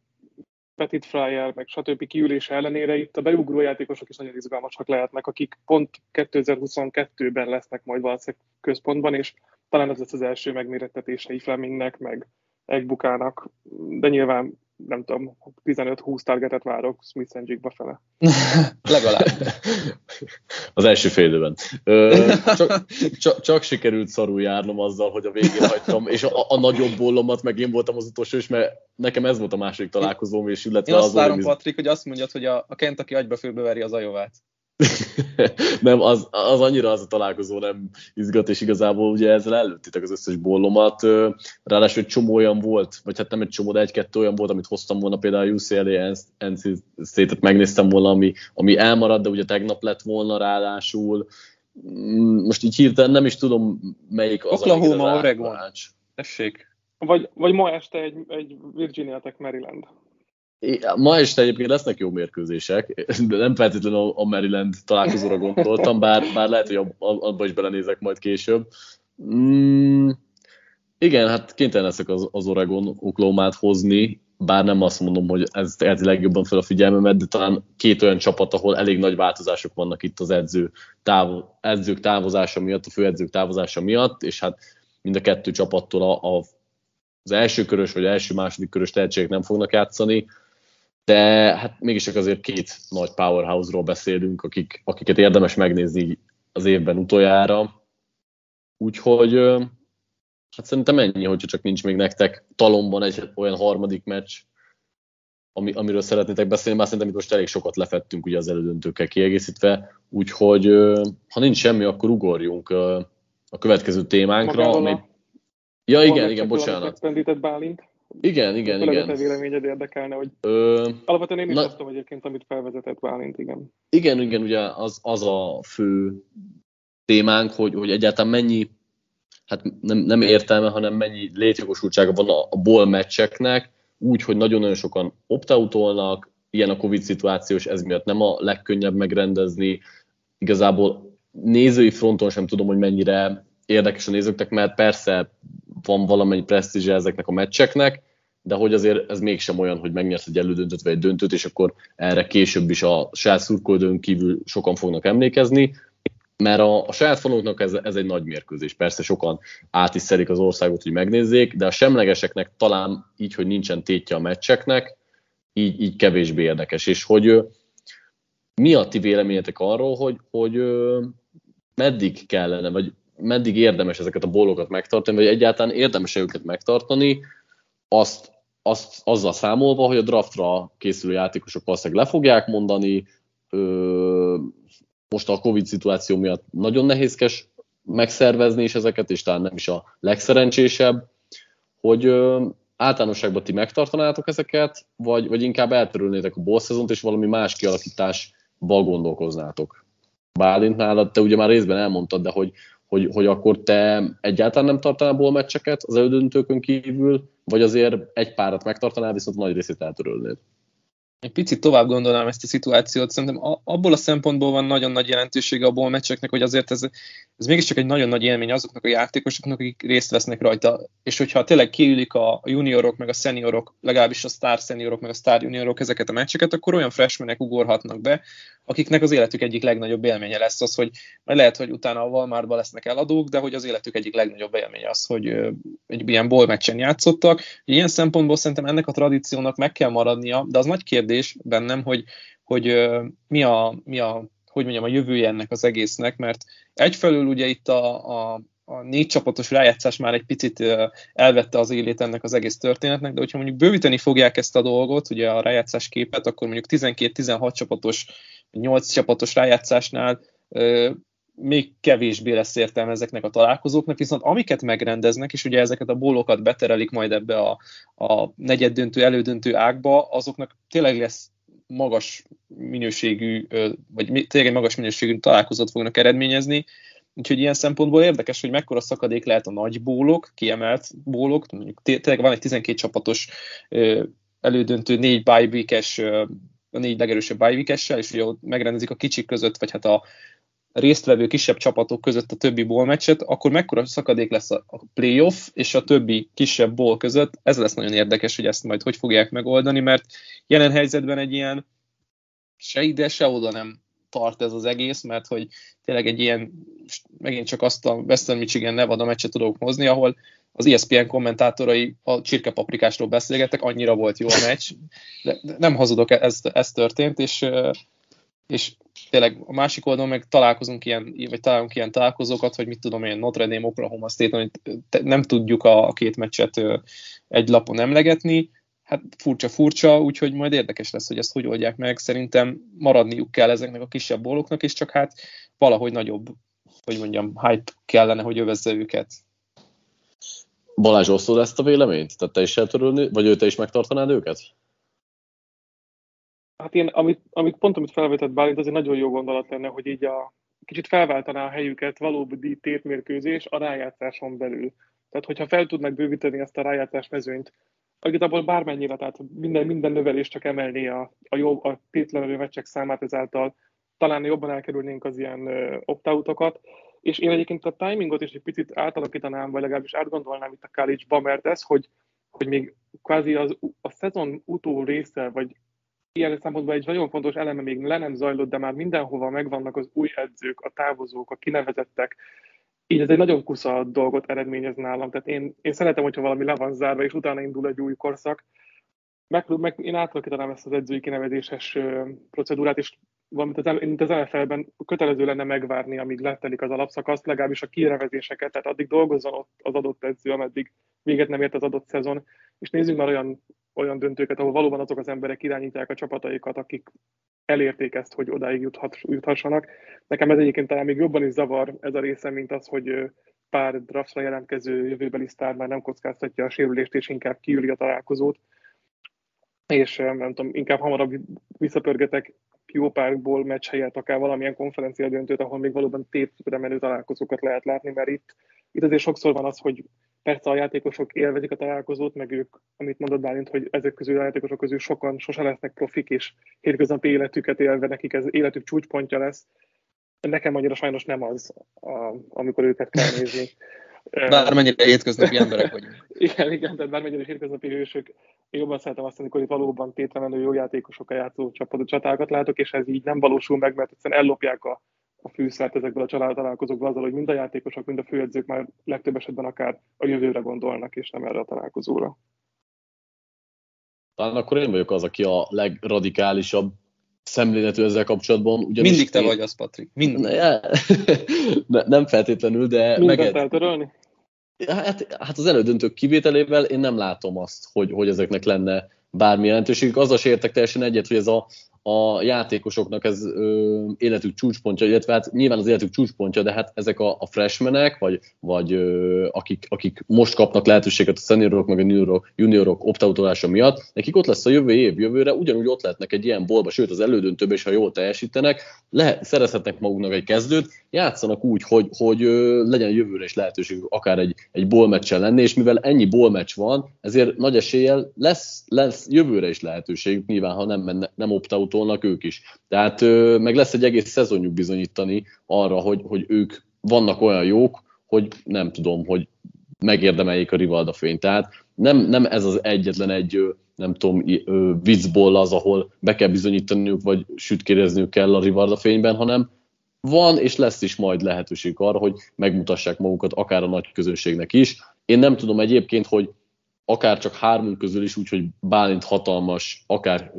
Petit Fryer, meg stb. Kiülése ellenére itt a beugró játékosok is nagyon izgalmasak lehetnek, akik pont 2022-ben lesznek majd valószínűleg központban, és talán ez lesz az első megmérettetései Flemingnek, meg Egbukának, de nyilván nem tudom, 15-20 targetet várok Smith&Jigba fele. Legalább. Az első fél időben. Csak sikerült szarul járnom azzal, hogy a végén hagytam, és a nagyobb bollomat meg én voltam az utolsó, és mert nekem ez volt a második találkozóm, és illetve én azt várom, Patrik, hogy azt mondjad, hogy a Kentucky agyba fölbeveri az Ajovát. Nem, az annyira az a találkozó nem izgat, és igazából ugye ezzel előttitek az összes bollomat, ráadásul egy csomó olyan volt, vagy hát nem egy csomó, de egy-kettő olyan volt, amit hoztam volna, például UCLA NC State-et megnéztem volna, ami elmaradt, de ugye tegnap lett volna ráadásul. Most így hirtelen nem is tudom, melyik az, Oklahoma, Oregon. Tessék. Vagy ma este egy Virginia Tech Maryland. Ma este egyébként lesznek jó mérkőzések, de nem feltétlenül a Maryland találkozóra gondoltam, bár lehet, hogy abba is belenézek majd később. Igen, hát kénytelen leszek az Oregon Oklahomát hozni, bár nem azt mondom, hogy ez teheti legjobban fel a figyelmemet, de talán két olyan csapat, ahol elég nagy változások vannak itt az edzők távozása miatt, a főedzők távozása miatt, és hát mind a kettő csapattól az első körös vagy első-második körös tehetségek nem fognak játszani, de hát mégis csak azért két nagy powerhouse-ról beszélünk, akiket érdemes megnézni az évben utoljára. Úgyhogy hát szerintem ennyi, hogyha csak nincs még nektek talomban egy olyan harmadik meccs, amiről szeretnétek beszélni, már szerintem itt most elég sokat lefettünk ugye az elődöntőkkel kiegészítve, úgyhogy ha nincs semmi, akkor ugorjunk a következő témánkra, ami... Ja, igen, bocsánat. Igen. Főleg a te véleményed érdekelne, hogy alapvetően én is hoztam egyébként, amit felvezetett Bálint, igen. Igen, ugye az a fő témánk, hogy egyáltalán mennyi, hát nem értelme, hanem mennyi létjogosultsága van a bowl meccseknek, úgy, hogy nagyon-nagyon sokan opt-out-olnak, ilyen a Covid szituáció, és ez miatt nem a legkönnyebb megrendezni. Igazából nézői fronton sem tudom, hogy mennyire érdekes a nézőknek, mert persze van valamennyi presztízse ezeknek a meccseknek, de hogy azért ez mégsem olyan, hogy megnyersz egy elődöntőt vagy egy döntőt, és akkor erre később is a saját szurkolóidon kívül sokan fognak emlékezni, mert a saját fanoknak ez egy nagy mérkőzés. Persze sokan át is szelik az országot, hogy megnézzék, de a semlegeseknek talán így, hogy nincsen tétje a meccseknek, így kevésbé érdekes. És hogy mi a ti véleményetek arról, hogy meddig kellene, vagy meddig érdemes ezeket a bowlokat megtartani, vagy egyáltalán érdemes őket megtartani, azzal számolva, hogy a draftra készülő játékosok valószínűleg le fogják mondani, most a Covid szituáció miatt nagyon nehézkes megszervezni is ezeket, és talán nem is a legszerencsésebb, hogy általánosságban ti megtartanátok ezeket, vagy inkább eltörülnétek a bowl szezont, és valami más kialakításba gondolkoznátok. Bálint, nálad, te ugye már részben elmondtad, de hogy akkor te egyáltalán nem tartanál bowl meccseket az elődöntőkön kívül, vagy azért egy párat megtartanál, viszont nagy részét eltörölnéd? Egy picit tovább gondolnám ezt a szituációt. Szerintem abból a szempontból van nagyon nagy jelentősége a bowl meccseknek, hogy azért ez ez mégiscsak egy nagyon nagy élmény azoknak a játékosoknak, akik részt vesznek rajta. És hogyha tényleg kiülik a juniorok, meg a seniorok, legalábbis a sztár seniorok, meg a sztár juniorok ezeket a meccseket, akkor olyan freshmanek ugorhatnak be, akiknek az életük egyik legnagyobb élménye lesz az, hogy majd lehet, hogy utána a Walmartban lesznek eladók, de hogy az életük egyik legnagyobb élménye az, hogy egy ilyen bowl meccsen játszottak. Ilyen szempontból szerintem ennek a tradíciónak meg kell maradnia, de az nagy kérdés bennem, hogy mi a jövője ennek az egésznek, mert egyfelől ugye itt a négy csapatos rájátszás már egy picit elvette az élét ennek az egész történetnek, de hogyha mondjuk bővíteni fogják ezt a dolgot, ugye a rájátszás képet, akkor mondjuk 12-16 csapatos, 8 csapatos rájátszásnál még kevésbé lesz értelme ezeknek a találkozóknak, viszont amiket megrendeznek, és ugye ezeket a bólokat beterelik majd ebbe a negyeddöntő, elődöntő ágba, azoknak tényleg lesz magas minőségű találkozót fognak eredményezni. Úgyhogy ilyen szempontból érdekes, hogy mekkora szakadék lehet a nagy bólok, kiemelt bólok, mondjuk tényleg van egy 12 csapatos elődöntő 4 bye week-es, a 4 legerősebb bye week-essel, és ugye ott megrendezik a kicsik között, vagy hát a résztvevő kisebb csapatok között a többi bowl meccset, akkor mekkora szakadék lesz a playoff és a többi kisebb bowl között. Ez lesz nagyon érdekes, hogy ezt majd hogy fogják megoldani, mert jelen helyzetben egy ilyen se ide, se oda nem tart ez az egész, mert hogy tényleg egy ilyen, megint csak azt a Western Michigan Nevada meccset tudok hozni, ahol az ESPN kommentátorai a csirkepaprikásról beszélgettek, annyira volt jó a meccs. De nem hazudok, ez történt, és tényleg a másik oldalon meg találunk ilyen találkozókat, hogy mit tudom én, Notre Dame, Oklahoma State, amit nem tudjuk a két meccset egy lapon emlegetni. Hát furcsa, úgyhogy majd érdekes lesz, hogy ezt hogy oldják meg. Szerintem maradniuk kell ezeknek a kisebb bóloknak, és csak hát valahogy nagyobb, hype kellene, hogy övezze őket. Balázs, osztod ezt a véleményt? Tehát te is eltörülni, vagy te is megtartanád őket? Hát én, amit felvetett Bálint, azért nagyon jó gondolat lenne, hogy így kicsit felváltaná a helyüket valódi tétmérkőzés a rájátszáson belül. Tehát, hogyha fel tudnak bővíteni ezt a rájátszás mezőnyt, igazából bármennyire, tehát minden növelés csak emelné a tétlenülő meccsek számát, ezáltal talán jobban elkerülnénk az ilyen opt-outokat. És én egyébként a timingot is egy picit átalakítanám, vagy legalábbis átgondolnám itt a college-ba, mert ez, hogy még kvázi a szezon utó része, vagy ilyen szempontból egy nagyon fontos eleme még le nem zajlott, de már mindenhova megvannak az új edzők, a távozók, a kinevezettek. Így ez egy nagyon kusza dolgot eredményez nálam. Tehát én szeretem, hogyha valami le van zárva, és utána indul egy új korszak. Én átalakítanám ezt az edzői kinevezéses procedúrát, és valamint mint az NFL-ben kötelező lenne megvárni, amíg letelik az alapszakasz, legalábbis a kinevezéseket, tehát addig dolgozzon ott az adott edző, ameddig véget nem ért az adott szezon. És nézzünk már olyan döntőket, ahol valóban azok az emberek irányítják a csapataikat, akik elérték ezt, hogy odáig juthassanak. Nekem ez egyébként talán még jobban is zavar ez a része, mint az, hogy pár draftra jelentkező jövőbeli sztár már nem kockáztatja a sérülést, és inkább kiüli a találkozót. És nem tudom, inkább hamarabb visszapörgetek jó párból meccs helyett, akár valamilyen konferencia döntőt, ahol még valóban tétre menő találkozókat lehet látni, mert itt azért sokszor van az, hogy persze a játékosok élvezik a találkozót, meg ők, amit mondott Bálint, hogy ezek közül a játékosok közül sokan sose lesznek profik, és hétköznapi életüket élve nekik ez életük csúcspontja lesz. Nekem annyira sajnos nem az, amikor őket kell nézni. Bármennyire hétköznapi emberek vagyunk. Igen, tehát bármennyire hétköznapi hősök. Én jobban szeretem azt, amikor itt valóban tétlenül jó játékosokkal játszó csatákat látok, és ez így nem valósul meg, mert egyszerűen ellopják a fűszert ezekből a találkozókból azzal, hogy mind a játékosok, mind a főedzők már legtöbb esetben akár a jövőre gondolnak, és nem erre a találkozóra. Talán akkor én vagyok az, aki a legradikálisabb szemléletű ezzel kapcsolatban. Ugyanis mindig te vagy az, Patrik. Nem feltétlenül, de... Mindent eltörölni? Hát az elődöntők kivételével én nem látom azt, hogy ezeknek lenne bármi jelentőség. Azzal se értek teljesen egyet, hogy ez a játékosoknak ez életük csúcspontja, illetve hát nyilván az életük csúcspontja, de hát ezek a freshmanek, vagy akik most kapnak lehetőséget a seniorok, meg a juniorok opt-outolása miatt, nekik ott lesz a jövőre, ugyanúgy ott lehetnek egy ilyen ballba, sőt az elődöntőben is, ha jól teljesítenek, szerezhetnek maguknak egy kezdőt, játszanak úgy, hogy legyen jövőre is lehetőség akár egy ball meccsen lenni, és mivel ennyi ball meccs van, ezért nagy eséllyel lesz jövőre is lehetőség, nyilván ha nem opt-out ők is. Tehát meg lesz egy egész szezonjuk bizonyítani arra, hogy ők vannak olyan jók, hogy nem tudom, hogy megérdemeljék a Rivalda fényt. Tehát nem ez az egyetlen egy, nem tudom, viccból az, ahol be kell bizonyítaniuk, vagy sütkérezniük kell a Rivalda fényben, hanem van és lesz is majd lehetőség arra, hogy megmutassák magukat akár a nagy közönségnek is. Én nem tudom egyébként, hogy akár csak hármunk közül is, úgyhogy Bálint hatalmas, akár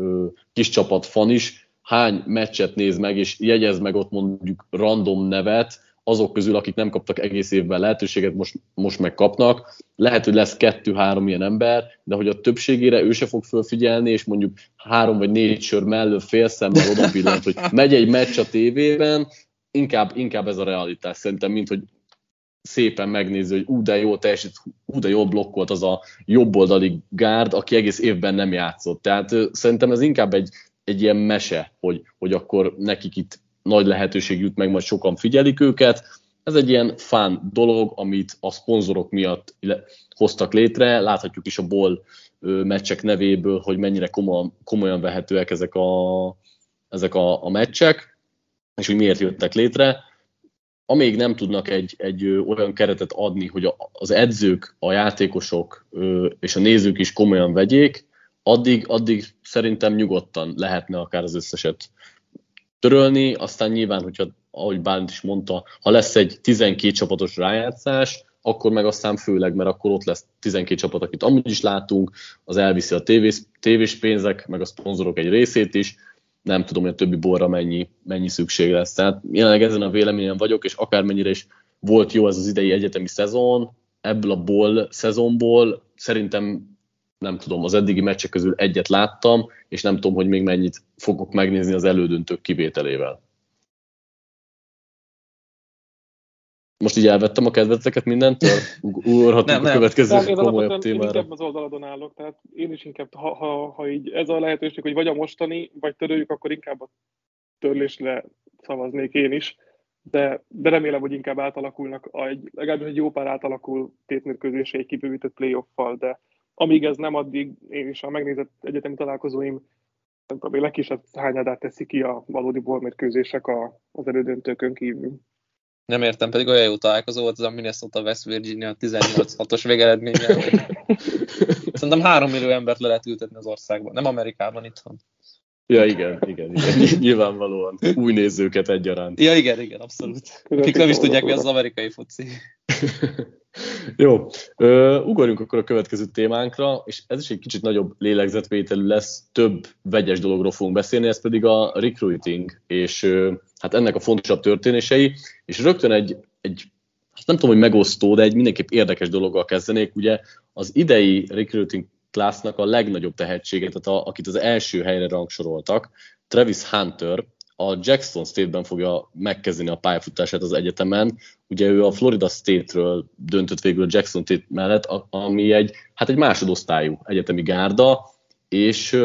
kis csapat fan is, hány meccset néz meg, és jegyez meg ott mondjuk random nevet, azok közül, akik nem kaptak egész évben lehetőséget, most megkapnak. Lehet, hogy lesz 2-3 ilyen ember, de hogy a többségére ő se fog fölfigyelni, és mondjuk 3 vagy 4 sör mellől félszemmel oda pillant, hogy megy egy meccs a tévében, inkább ez a realitás szerintem, mint hogy szépen megnézi, hogy de jól teljesít, de jól blokkolt az a jobboldali gárd, aki egész évben nem játszott. Tehát szerintem ez inkább egy ilyen mese, hogy akkor nekik itt nagy lehetőség jut meg, majd sokan figyelik őket. Ez egy ilyen fán dolog, amit a szponzorok miatt hoztak létre. Láthatjuk is a bowl meccsek nevéből, hogy mennyire komolyan vehetőek ezek a meccsek, és hogy miért jöttek létre. Amíg nem tudnak egy olyan keretet adni, hogy az edzők, a játékosok és a nézők is komolyan vegyék, addig szerintem nyugodtan lehetne akár az összeset törölni, aztán nyilván, hogyha, ahogy Bálint is mondta, ha lesz egy 12 csapatos rájátszás, akkor meg aztán főleg, mert akkor ott lesz 12 csapat, akit amúgy is látunk, az elviszi a tévés pénzek, meg a szponzorok egy részét is, nem tudom, hogy a többi borra mennyi szükség lesz. Tehát jelenleg ezen a véleményen vagyok, és akármennyire is volt jó ez az idei egyetemi szezon, ebből a bowl szezonból szerintem nem tudom, az eddigi meccsek közül egyet láttam, és nem tudom, hogy még mennyit fogok megnézni az elődöntők kivételével. Most így elvettem a kedveteket mindentől? Ugorhatunk a következő komolyabb témára. Én inkább az oldaladon állok, tehát én is inkább, ha így ez a lehetőség, hogy vagy a mostani, vagy töröljük, akkor inkább a törlésre szavaznék én is. De remélem, hogy inkább átalakulnak, legalábbis egy jó pár átalakul tétmérkőzésé egy kibővített playoff-fal, de amíg ez nem, addig én is a megnézett egyetemi találkozóim legkisebb hányadát teszi ki a valódi bormérkőzések az elődöntőkön kívül. Nem értem, pedig olyan jó találkozó volt ez a Minnesota West Virginia 18-6-os végeredménye. Szerintem 3 millió embert le lehet ültetni az országban, nem Amerikában, itthon. Ja, igen. Nyilvánvalóan új nézőket egyaránt. Ja, igen, abszolút. Akik nem is tudják, mi az amerikai foci. Jó, ugorjunk akkor a következő témánkra, és ez is egy kicsit nagyobb lélegzetvételű lesz, több vegyes dologról fogunk beszélni, ez pedig a recruiting, és hát ennek a fontosabb történései, és rögtön egy hát nem tudom, hogy megosztó, de egy mindenképp érdekes dologgal kezdenék, ugye az idei recruiting classnak a legnagyobb tehetséget, tehát akit az első helyre rangsoroltak, Travis Hunter, a Jackson State-ben fogja megkezdeni a pályafutását az egyetemen. Ugye ő a Florida State-ről döntött végül a Jackson State mellett, ami egy másodosztályú egyetemi gárda, és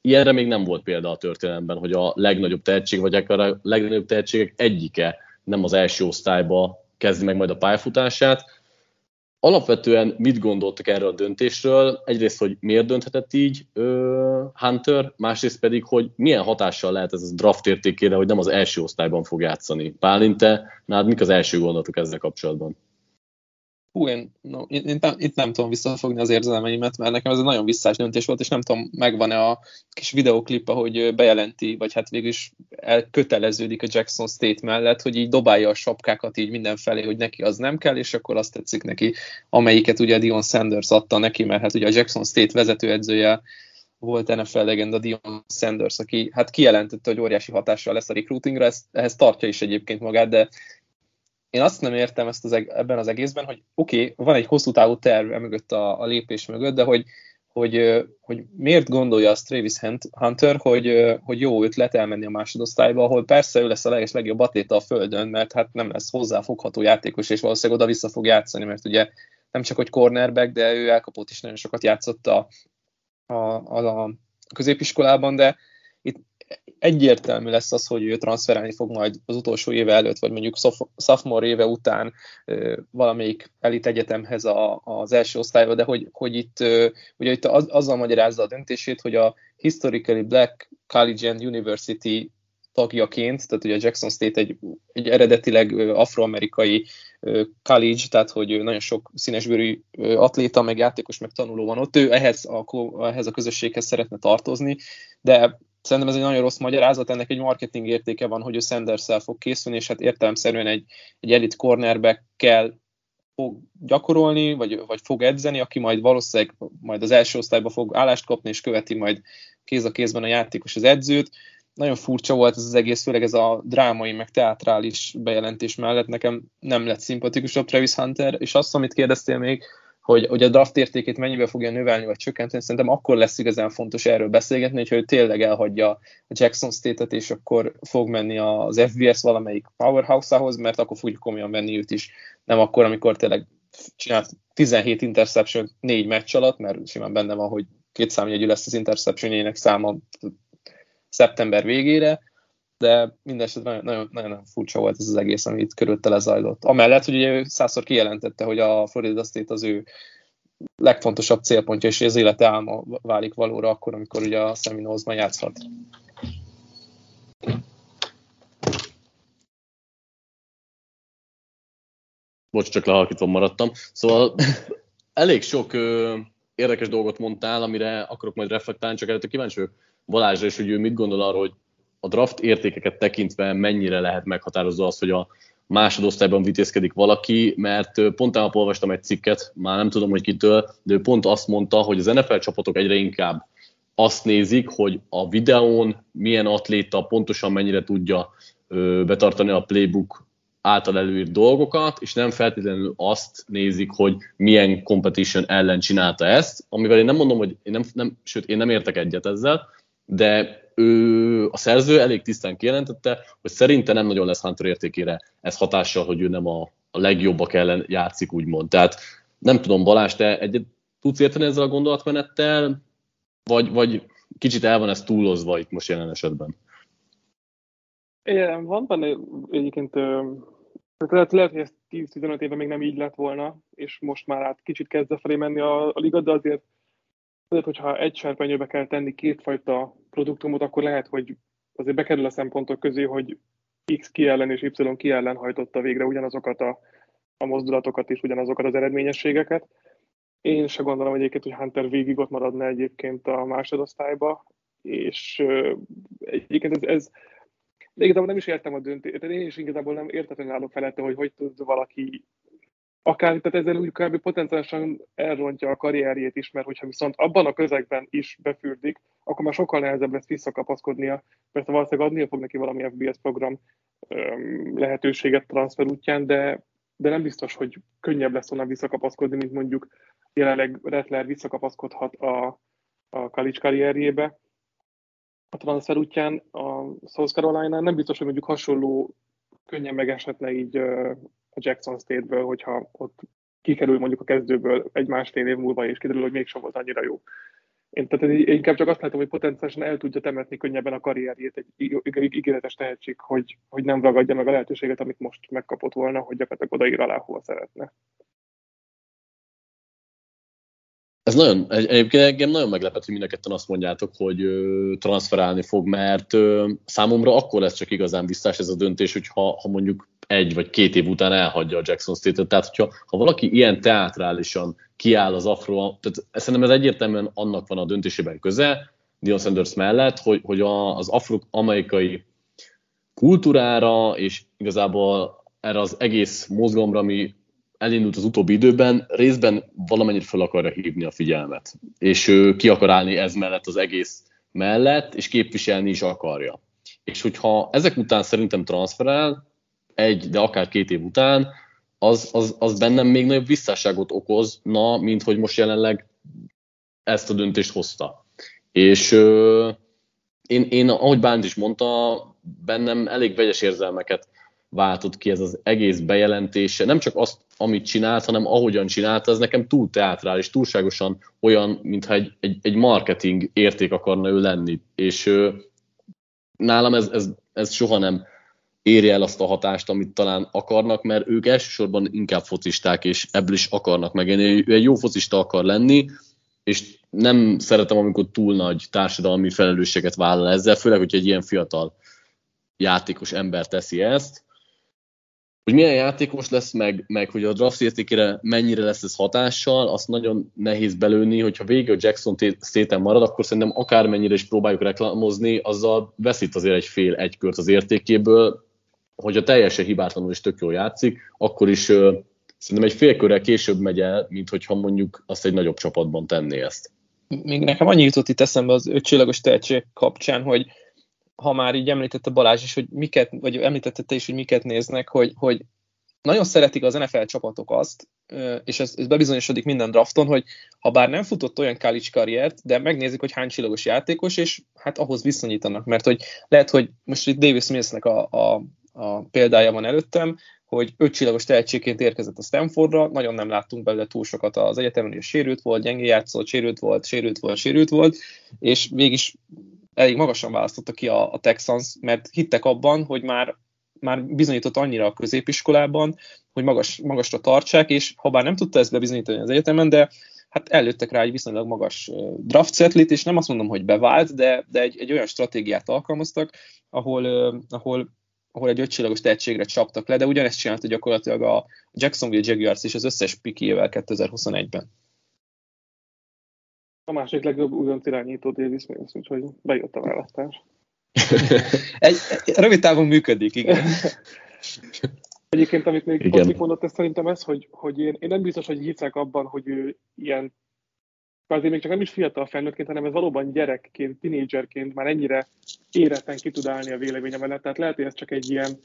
ilyenre még nem volt példa a történelemben, hogy a legnagyobb tehetség, vagy akár a legnagyobb tehetségek egyike nem az első osztályba kezdi meg majd a pályafutását. Alapvetően mit gondoltak erről a döntésről? Egyrészt, hogy miért dönthetett így Hunter, másrészt pedig, hogy milyen hatással lehet ez a draft értékére, hogy nem az első osztályban fog játszani. Bálint, te nád mik az első gondolatok ezzel kapcsolatban? Én nem tudom visszafogni az érzelmeimet, mert nekem ez egy nagyon visszás döntés volt, és nem tudom, megvan-e a kis videóklip, ahogy bejelenti, vagy hát végül is elköteleződik a Jackson State mellett, hogy így dobálja a sapkákat így mindenfelé, hogy neki az nem kell, és akkor azt tetszik neki, amelyiket ugye Deion Sanders adta neki, mert hát ugye a Jackson State vezetőedzője volt NFL legenda Deion Sanders, aki hát kijelentette, hogy óriási hatással lesz a recruitingra, ehhez tartja is egyébként magát, de én azt nem értem ebben az egészben, hogy oké, van egy hosszú távú terv mögött a lépés mögött, de hogy miért gondolja azt Travis Hunter, hogy jó ötlet elmenni a másodosztályba, ahol persze ő lesz a legjobb atléta a földön, mert hát nem lesz hozzáfogható játékos, és valószínűleg oda-vissza fog játszani, mert ugye nem csak hogy cornerback, de ő elkapott is nagyon sokat játszott a középiskolában, de itt egyértelmű lesz az, hogy ő transferálni fog majd az utolsó éve előtt, vagy mondjuk sophomore éve után valamelyik elit egyetemhez az első osztályba, de hogy itt ugye itt azzal magyarázza a döntését, hogy a Historically Black College and University tagjaként, tehát ugye a Jackson State egy eredetileg afroamerikai college, tehát hogy nagyon sok színesbőrű atléta, meg játékos, meg tanuló van ott, ő ehhez a közösséghez szeretne tartozni, de szerintem ez egy nagyon rossz magyarázat, ennek egy marketing értéke van, hogy ő Sanders-szel fog készülni, és hát értelemszerűen egy elit cornerback-kel fog gyakorolni, vagy fog edzeni, aki majd valószínűleg majd az első osztályba fog állást kapni, és követi majd kéz a kézben a játékos az edzőt. Nagyon furcsa volt ez az egész, főleg ez a drámai, meg teátrális bejelentés mellett nekem nem lett szimpatikusabb Travis Hunter, és azt, amit kérdeztél még, hogy a draft értékét mennyivel fogja növelni, vagy csökkenteni, szerintem akkor lesz igazán fontos erről beszélgetni, hogyha ő tényleg elhagyja a Jackson State-et, és akkor fog menni az FBS valamelyik powerhouse-ához, mert akkor fogjuk komolyan venni őt is, nem akkor, amikor tényleg csinált 17 interception 4 meccs alatt, mert simán benne van, hogy kétszámjegyű lesz az interceptionjének száma szeptember végére, de mindenesetre nagyon furcsa volt ez az egész, ami itt körülötte lezajlott. Amellett, hogy ugye ő 100-szor kijelentette, hogy a Florida State az ő legfontosabb célpontja, és az élete álma válik valóra akkor, amikor ugye a Seminolesban játszhat. Bocs, csak lehalkítva maradtam. Szóval elég sok érdekes dolgot mondtál, amire akarok majd reflektálni, csak előtte kíváncsi vagyok Balázsra is, hogy ő mit gondol arról, hogy a draft értékeket tekintve mennyire lehet meghatározó az, hogy a másodosztályban vitézkedik valaki, mert pont tegnap olvastam egy cikket, már nem tudom, hogy kitől, de ő pont azt mondta, hogy az NFL csapatok egyre inkább azt nézik, hogy a videón milyen atléta pontosan mennyire tudja betartani a playbook által előírt dolgokat, és nem feltétlenül azt nézik, hogy milyen competition ellen csinálta ezt, amivel én nem mondom, hogy sőt, én nem értek egyet ezzel, de a szerző elég tisztán kijelentette, hogy szerinte nem nagyon lesz Hunter értékére ez hatással, hogy ő nem a legjobbak ellen játszik, úgymond. Tehát nem tudom, Balázs, te egyet tudsz érteni ezzel a gondolatmenettel, vagy kicsit el van ez túlozva itt most jelen esetben? Igen, van benne egyébként, lehet, hogy ez 10-15 éve még nem így lett volna, és most már át kicsit kezdve felé menni a liga, de azért hogyha egy serpenyőbe kell tenni kétfajta produktumot, akkor lehet, hogy azért bekerül a szempontok közé, hogy X ki ellen és Y ki ellen hajtotta végre ugyanazokat a mozdulatokat és ugyanazokat az eredményességeket. Én se gondolom egyébként, hogy Hunter végig ott maradna egyébként a másodosztályba, és egyébként ez de igazából nem is értem a döntést, én is igazából nem értetlenül állok felette, hogy tud valaki akár, tehát ezzel úgy kb. Potenciálisan elrontja a karrierjét is, mert hogyha viszont abban a közegben is befürdik, akkor már sokkal nehezebb lesz visszakapaszkodnia, persze valószínűleg adnia fog neki valami FBS program lehetőséget transfer útján, de nem biztos, hogy könnyebb lesz onnan visszakapaszkodni, mint mondjuk jelenleg Rattler visszakapaszkodhat a college karrierjébe a transfer útján, a South Carolina-nál nem biztos, hogy mondjuk hasonló könnyen megeshetne így a Jackson State-ből, hogyha ott kikerül mondjuk a kezdőből egy másfél év múlva, és kiderül, hogy mégsem volt annyira jó. Tehát én inkább csak azt látom, hogy potenciálisan el tudja temetni könnyebben a karrierjét egy ígéretes tehetség, hogy nem ragadja meg a lehetőséget, amit most megkapott volna, hogy gyakorlatilag odaír alá, hova szeretne. Ez egyébként engem nagyon meglepett, hogy mind a ketten azt mondjátok, hogy transferálni fog, mert számomra akkor lesz csak igazán visszás ez a döntés, hogyha mondjuk egy vagy két év után elhagyja a Jackson State-et. Tehát, ha valaki ilyen teátrálisan kiáll az afro, tehát szerintem ez egyértelműen annak van a döntésében köze, Deion Sanders mellett, hogy az afro-amerikai kultúrára, és igazából erre az egész mozgalomra, ami elindult az utóbbi időben, részben valamennyit fel akarja hívni a figyelmet, és ő ki akar állni ez mellett, az egész mellett, és képviselni is akarja. És hogyha ezek után szerintem transferál, egy, de akár két év után, az bennem még nagyobb visszásságot okozna, mint hogy most jelenleg ezt a döntést hozta. És én, ahogy Bálint is mondta, bennem elég vegyes érzelmeket váltott ki ez az egész bejelentése. Nem csak azt, amit csinált, hanem ahogyan csinálta, ez nekem túl teátrális, túlságosan olyan, mintha egy marketing érték akarna ő lenni. És nálam ez soha nem érje el azt a hatást, amit talán akarnak, mert ők elsősorban inkább focisták, és ebből is akarnak megélni. Ő egy jó focista akar lenni, és nem szeretem, amikor túl nagy társadalmi felelősséget vállal ezzel, főleg, hogy egy ilyen fiatal játékos ember teszi ezt. Hogy milyen játékos lesz, meg hogy a draft értékére mennyire lesz ez hatással, azt nagyon nehéz belőni, hogyha végül Jackson Statham marad, akkor szerintem akármennyire is próbáljuk reklamozni, azzal veszít azért egy kört az értékéből, hogyha teljesen hibátlanul és tök jól játszik, akkor is szerintem egy fél körrel később megy el, mint hogyha mondjuk azt egy nagyobb csapatban tenné ezt. Még nekem annyi jutott itt eszembe az ötcsillagos tehetség kapcsán, hogy ha már így említette Balázs is, hogy miket, vagy említette te is, hogy miket néznek, hogy nagyon szeretik az NFL csapatok azt, és ez bebizonyosodik minden drafton, hogy ha bár nem futott olyan college karriert, de megnézik, hogy hány csillagos játékos, és hát ahhoz viszonyítanak, mert hogy lehet, hogy most itt Davis Millsnek a példája van előttem, hogy 5 csillagos tehetségként érkezett a Stanfordra, nagyon nem láttunk belőle túl sokat az egyetemen, és sérült volt, gyengén játszott, sérült volt, és mégis elég magasan választotta ki a Texans, mert hittek abban, hogy már bizonyított annyira a középiskolában, hogy magasra tartsák, és ha bár nem tudta ezt bebizonyítani az egyetemen, de hát előttek rá egy viszonylag magas draft setlit, és nem azt mondom, hogy bevált, de egy olyan stratégiát alkalmaztak, ahol egy 5 csillagos tehetségre csaptak le, de ugyanezt csinálta gyakorlatilag a Jacksonville Jaguars és az összes pikével 2021-ben. A másik legjobb újonc irányító Davis Mills, úgyhogy bejött a választás. Rövid távon működik, igen. Egyébként, amit még Kocik mondott, ez szerintem ez, hogy én nem biztos, hogy hiszek abban, hogy ő ilyen, azért még csak nem is fiatal felnőttként, hanem ez valóban gyerekként, tinédzserként már ennyire éretten ki tud állni a véleménye mellett. Tehát lehet, hogy ez csak egy ilyen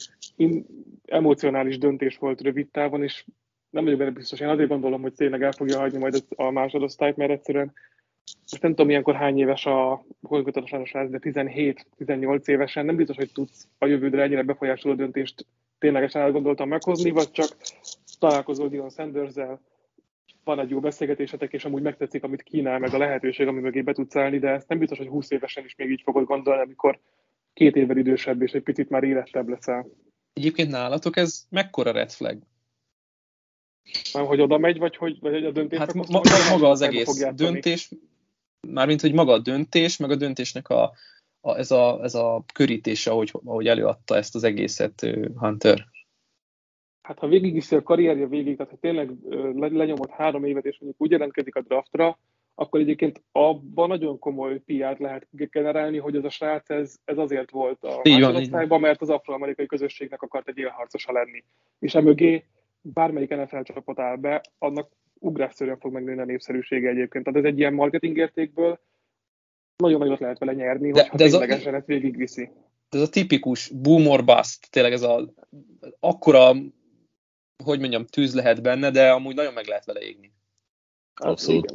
emocionális döntés volt rövid távon, és nem vagyok benne biztos. Én azért gondolom, hogy tényleg el fogja hagyni majd a másodosztályt, mert egyszerűen most nem tudom, ilyenkor hány éves a holgatatosános lesz, de 17-18 évesen nem biztos, hogy tudsz a jövődre ennyire befolyásoló döntést ténylegesen elgondoltan meghozni, vagy csak találkozol Dion Sanders-zel, van egy jó beszélgetésetek, és amúgy megtetszik, amit kínál, meg a lehetőség, ami mögé be tudsz állni, de ezt nem biztos, hogy 20 évesen is még így fogod gondolni, amikor 2 évvel idősebb, és egy picit már érettebb leszel. Egyébként nálatok ez mekkora red flag? Nem, hogy oda megy, vagy a döntés... Hát maga az egész döntés, mármint, hogy maga a döntés, meg a döntésnek ez a körítése, ahogy előadta ezt az egészet Hunter. Hát ha végigviszi a karrierje végig, tehát ha tényleg lenyomott 3 évet, és mondjuk úgy jelentkezik a draftra, akkor egyébként abban nagyon komoly PR-t lehet generálni, hogy ez a srác, ez azért volt a másodosztályban, mert az afroamerikai közösségnek akart egy élharcosa lenni. És emögé bármelyik NFL csapat áll be, annak ugrásszerűen fog megnőni a népszerűsége egyébként. Tehát ez egy ilyen marketing értékből nagyon nagyot lehet vele nyerni, hogyha ténylegesen ezt végigviszi. Ez a tipikus boom or bust, tényleg ez a akkora, hogy mondjam, tűz lehet benne, de amúgy nagyon meg lehet vele égni. Abszolút.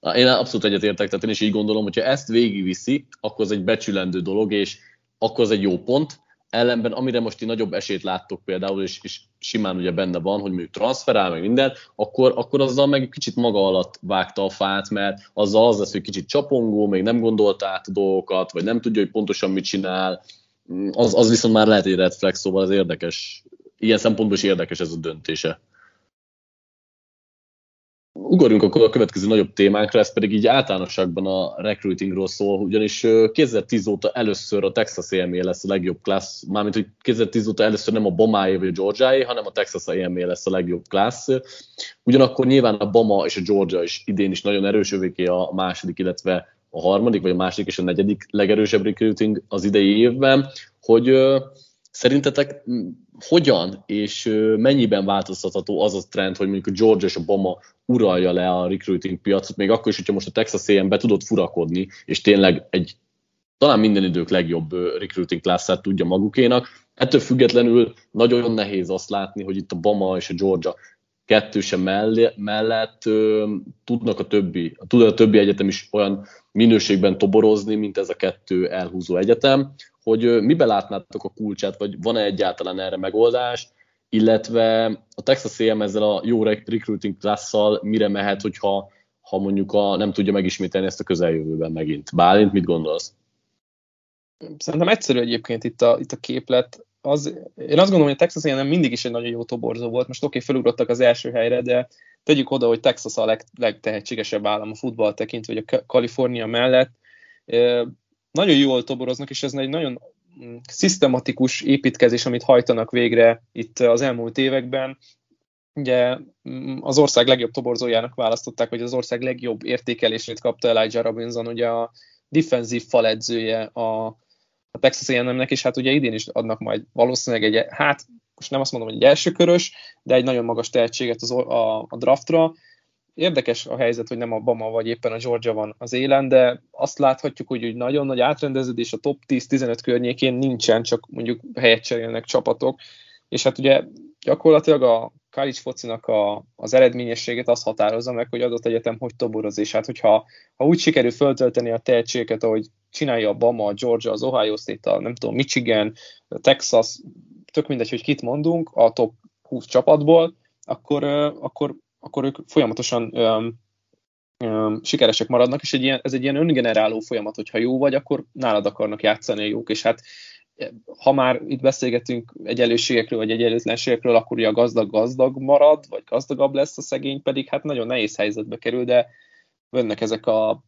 Igen. Én abszolút egyetértek, tehát én is így gondolom, hogyha ezt végigviszi, akkor ez egy becsülendő dolog, és akkor ez egy jó pont. Ellenben, amire most ti nagyobb esélyt láttok például, és simán ugye benne van, hogy mondjuk transferál, meg minden, akkor azzal meg kicsit maga alatt vágta a fát, mert azzal az lesz, hogy kicsit csapongó, még nem gondolt át a dolgokat, vagy nem tudja, hogy pontosan mit csinál. Az viszont már lehet egy red flag, szóval ez érdekes. Ilyen szempontból is érdekes ez a döntése. Ugorjunk akkor a következő nagyobb témánkra, ez pedig így általánosságban a recruitingról szól, ugyanis 2010 óta először a Texas A&M lesz a legjobb klassz, mármint hogy 2010 óta először nem a Bama-é vagy a Georgia-é, hanem a Texas A&M lesz a legjobb klassz. Ugyanakkor nyilván a Bama és a Georgia is idén is nagyon erős, övéké a második, illetve a harmadik, vagy a második és a negyedik legerősebb recruiting az idei évben, hogy... Szerintetek hogyan és mennyiben változtatható az a trend, hogy mondjuk a Georgia és a Bama uralja le a recruiting piacot, még akkor is, hogyha most a Texas A&M be tudott furakodni, és tényleg egy talán minden idők legjobb recruiting classát tudja magukénak. Ettől függetlenül nagyon nehéz azt látni, hogy itt a Bama és a Georgia kettőse mellett tud a többi egyetem is olyan minőségben toborozni, mint ez a 2 elhúzó egyetem, hogy miben látnátok a kulcsát, vagy van-e egyáltalán erre megoldás, illetve a Texas A&M ezzel a jó recruiting class-szal mire mehet, hogyha mondjuk nem tudja megismételni ezt a közeljövőben megint. Bálint, mit gondolsz? Szerintem egyszerű egyébként itt a képlet. Én azt gondolom, hogy a Texas A&M mindig is egy nagyon jó toborzó volt. Most oké, felugrottak az első helyre, de tegyük oda, hogy Texas a legtehetségesebb állam a futball tekintve, vagy a Kalifornia mellett. Nagyon jól toboroznak, és ez egy nagyon szisztematikus építkezés, amit hajtanak végre itt az elmúlt években. Ugye az ország legjobb toborzójának választották, hogy az ország legjobb értékelését kapta Elijah Robinson, ugye a defensív fal edzője a Texas A&M-nek, és hát ugye idén is adnak majd valószínűleg egy, hát most nem azt mondom, hogy egy elsőkörös, de egy nagyon magas tehetséget a draftra. Érdekes a helyzet, hogy nem a Bama vagy éppen a Georgia van az élen, de azt láthatjuk, hogy nagyon nagy átrendeződés a top 10-15 környékén nincsen, csak mondjuk helyet cserélnek csapatok. És hát ugye gyakorlatilag a college focinak az eredményességet azt határozza meg, hogy adott egyetem hogy toboroz. Hát hogyha úgy sikerül föltölteni a tehetségeket, ahogy csinálja a Bama, a Georgia, az Ohio State, a nem tudom, Michigan, a Texas, tök mindegy, hogy kit mondunk a top 20 csapatból, akkor ők folyamatosan sikeresek maradnak, és ez egy ilyen öngeneráló folyamat, hogyha jó vagy, akkor nálad akarnak játszani a jók, és hát ha már itt beszélgetünk egyenlőségekről vagy egyenlőtlenségekről, akkor ugye a gazdag gazdag marad, vagy gazdagabb lesz, a szegény pedig hát nagyon nehéz helyzetbe kerül, de vannak ezek a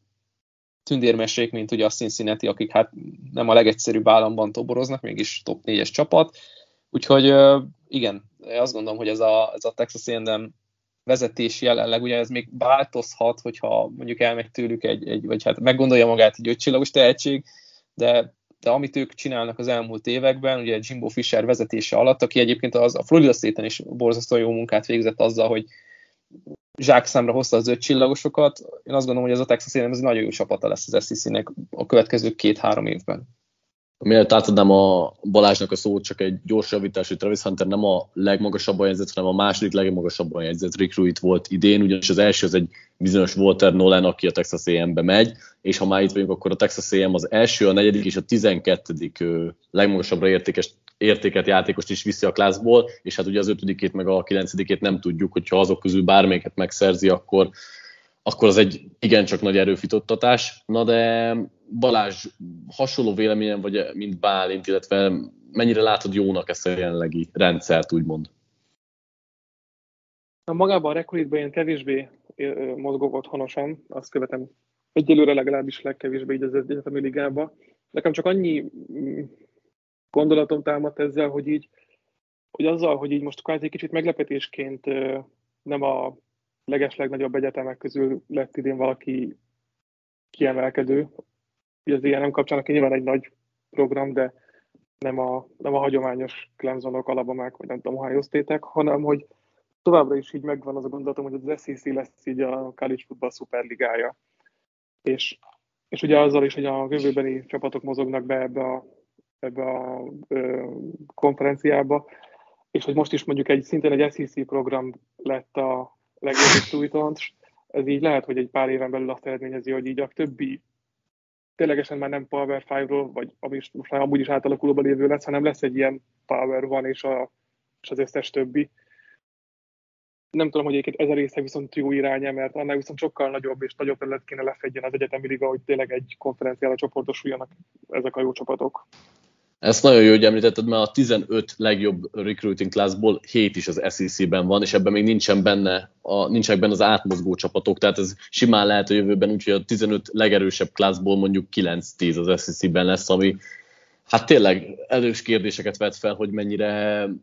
tündérmesék, mint ugye a Cincinnati, akik hát nem a legegyszerűbb államban toboroznak, mégis top 4-es csapat, úgyhogy igen, azt gondolom, hogy ez a Texas A&M vezetés jelenleg, ugye ez még változhat, hogyha mondjuk elmegy tőlük vagy hát meggondolja magát egy ötcsillagos tehetség, de amit ők csinálnak az elmúlt években, ugye Jimbo Fisher vezetése alatt, aki egyébként a Florida State-en is borzasztó jó munkát végzett azzal, hogy zsákszámra hozta az ötcsillagosokat, én azt gondolom, hogy ez a Texas A&M nagyon jó csapata lesz az SEC-nek a következő 2-3 évben. Mielőtt átadnám a Balázsnak a szót, csak egy gyors javítás, hogy Travis Hunter nem a legmagasabban jegyzett, hanem a második legmagasabban jegyzett recruit volt idén, ugyanis az első az egy bizonyos Walter Nolan, aki a Texas A&M-be megy, és ha már itt vagyunk, akkor a Texas A&M az első, a negyedik és a 12. legmagasabbra értéket játékost is viszi a klászból, és hát ugye az 5-ét meg a 9-ét nem tudjuk, hogyha azok közül bármelyiket megszerzi, akkor az egy igencsak nagy erőfitottatás. Na de Balázs, hasonló véleményen vagy, mint Bálint, illetve mennyire látod jónak ezt a jelenlegi rendszert, úgymond? Na, magában a rekrutban én kevésbé mozgok otthonosan, azt követem egyelőre legalábbis legkevésbé így az egyetemi ligába. Nekem csak annyi gondolatom támadt ezzel, hogy most kvázi kicsit meglepetésként nem a legeslegnagyobb egyetemek közül lett idén valaki kiemelkedő. Ugye az ilyen nem kapcsán, aki nyilván egy nagy program, de nem a hagyományos Clemsonok, Alabamák, vagy nem tudom, Ohio State-ek, hanem hogy továbbra is így megvan az a gondolatom, hogy az SEC lesz így a college football szuperligája. És ugye azzal is, hogy a jövőbeni csapatok mozognak be ebbe a konferenciába, és hogy most is mondjuk szintén egy SEC program lett a legjobb újtont, ez így lehet, hogy egy pár éven belül azt eredményezi, hogy így a többi ténylegesen már nem Power 5-ról, vagy ami is most már amúgy is átalakulóban lévő lesz, hanem lesz egy ilyen Power 1 és az összes többi. Nem tudom, hogy egyébként ez a része viszont jó iránya, mert annál viszont sokkal nagyobb és nagyobb terület kéne lefedjen az egyetemi liga, hogy tényleg egy konferenciára csoportosuljanak ezek a jó csapatok. Ezt nagyon jó, hogy említetted, mert a 15 legjobb recruiting classból 7 is az SEC-ben van, és ebben még nincsenek benne az átmozgó csapatok, tehát ez simán lehet a jövőben, úgyhogy a 15 legerősebb classból mondjuk 9-10 az SEC-ben lesz, ami hát tényleg erős kérdéseket vet fel, hogy mennyire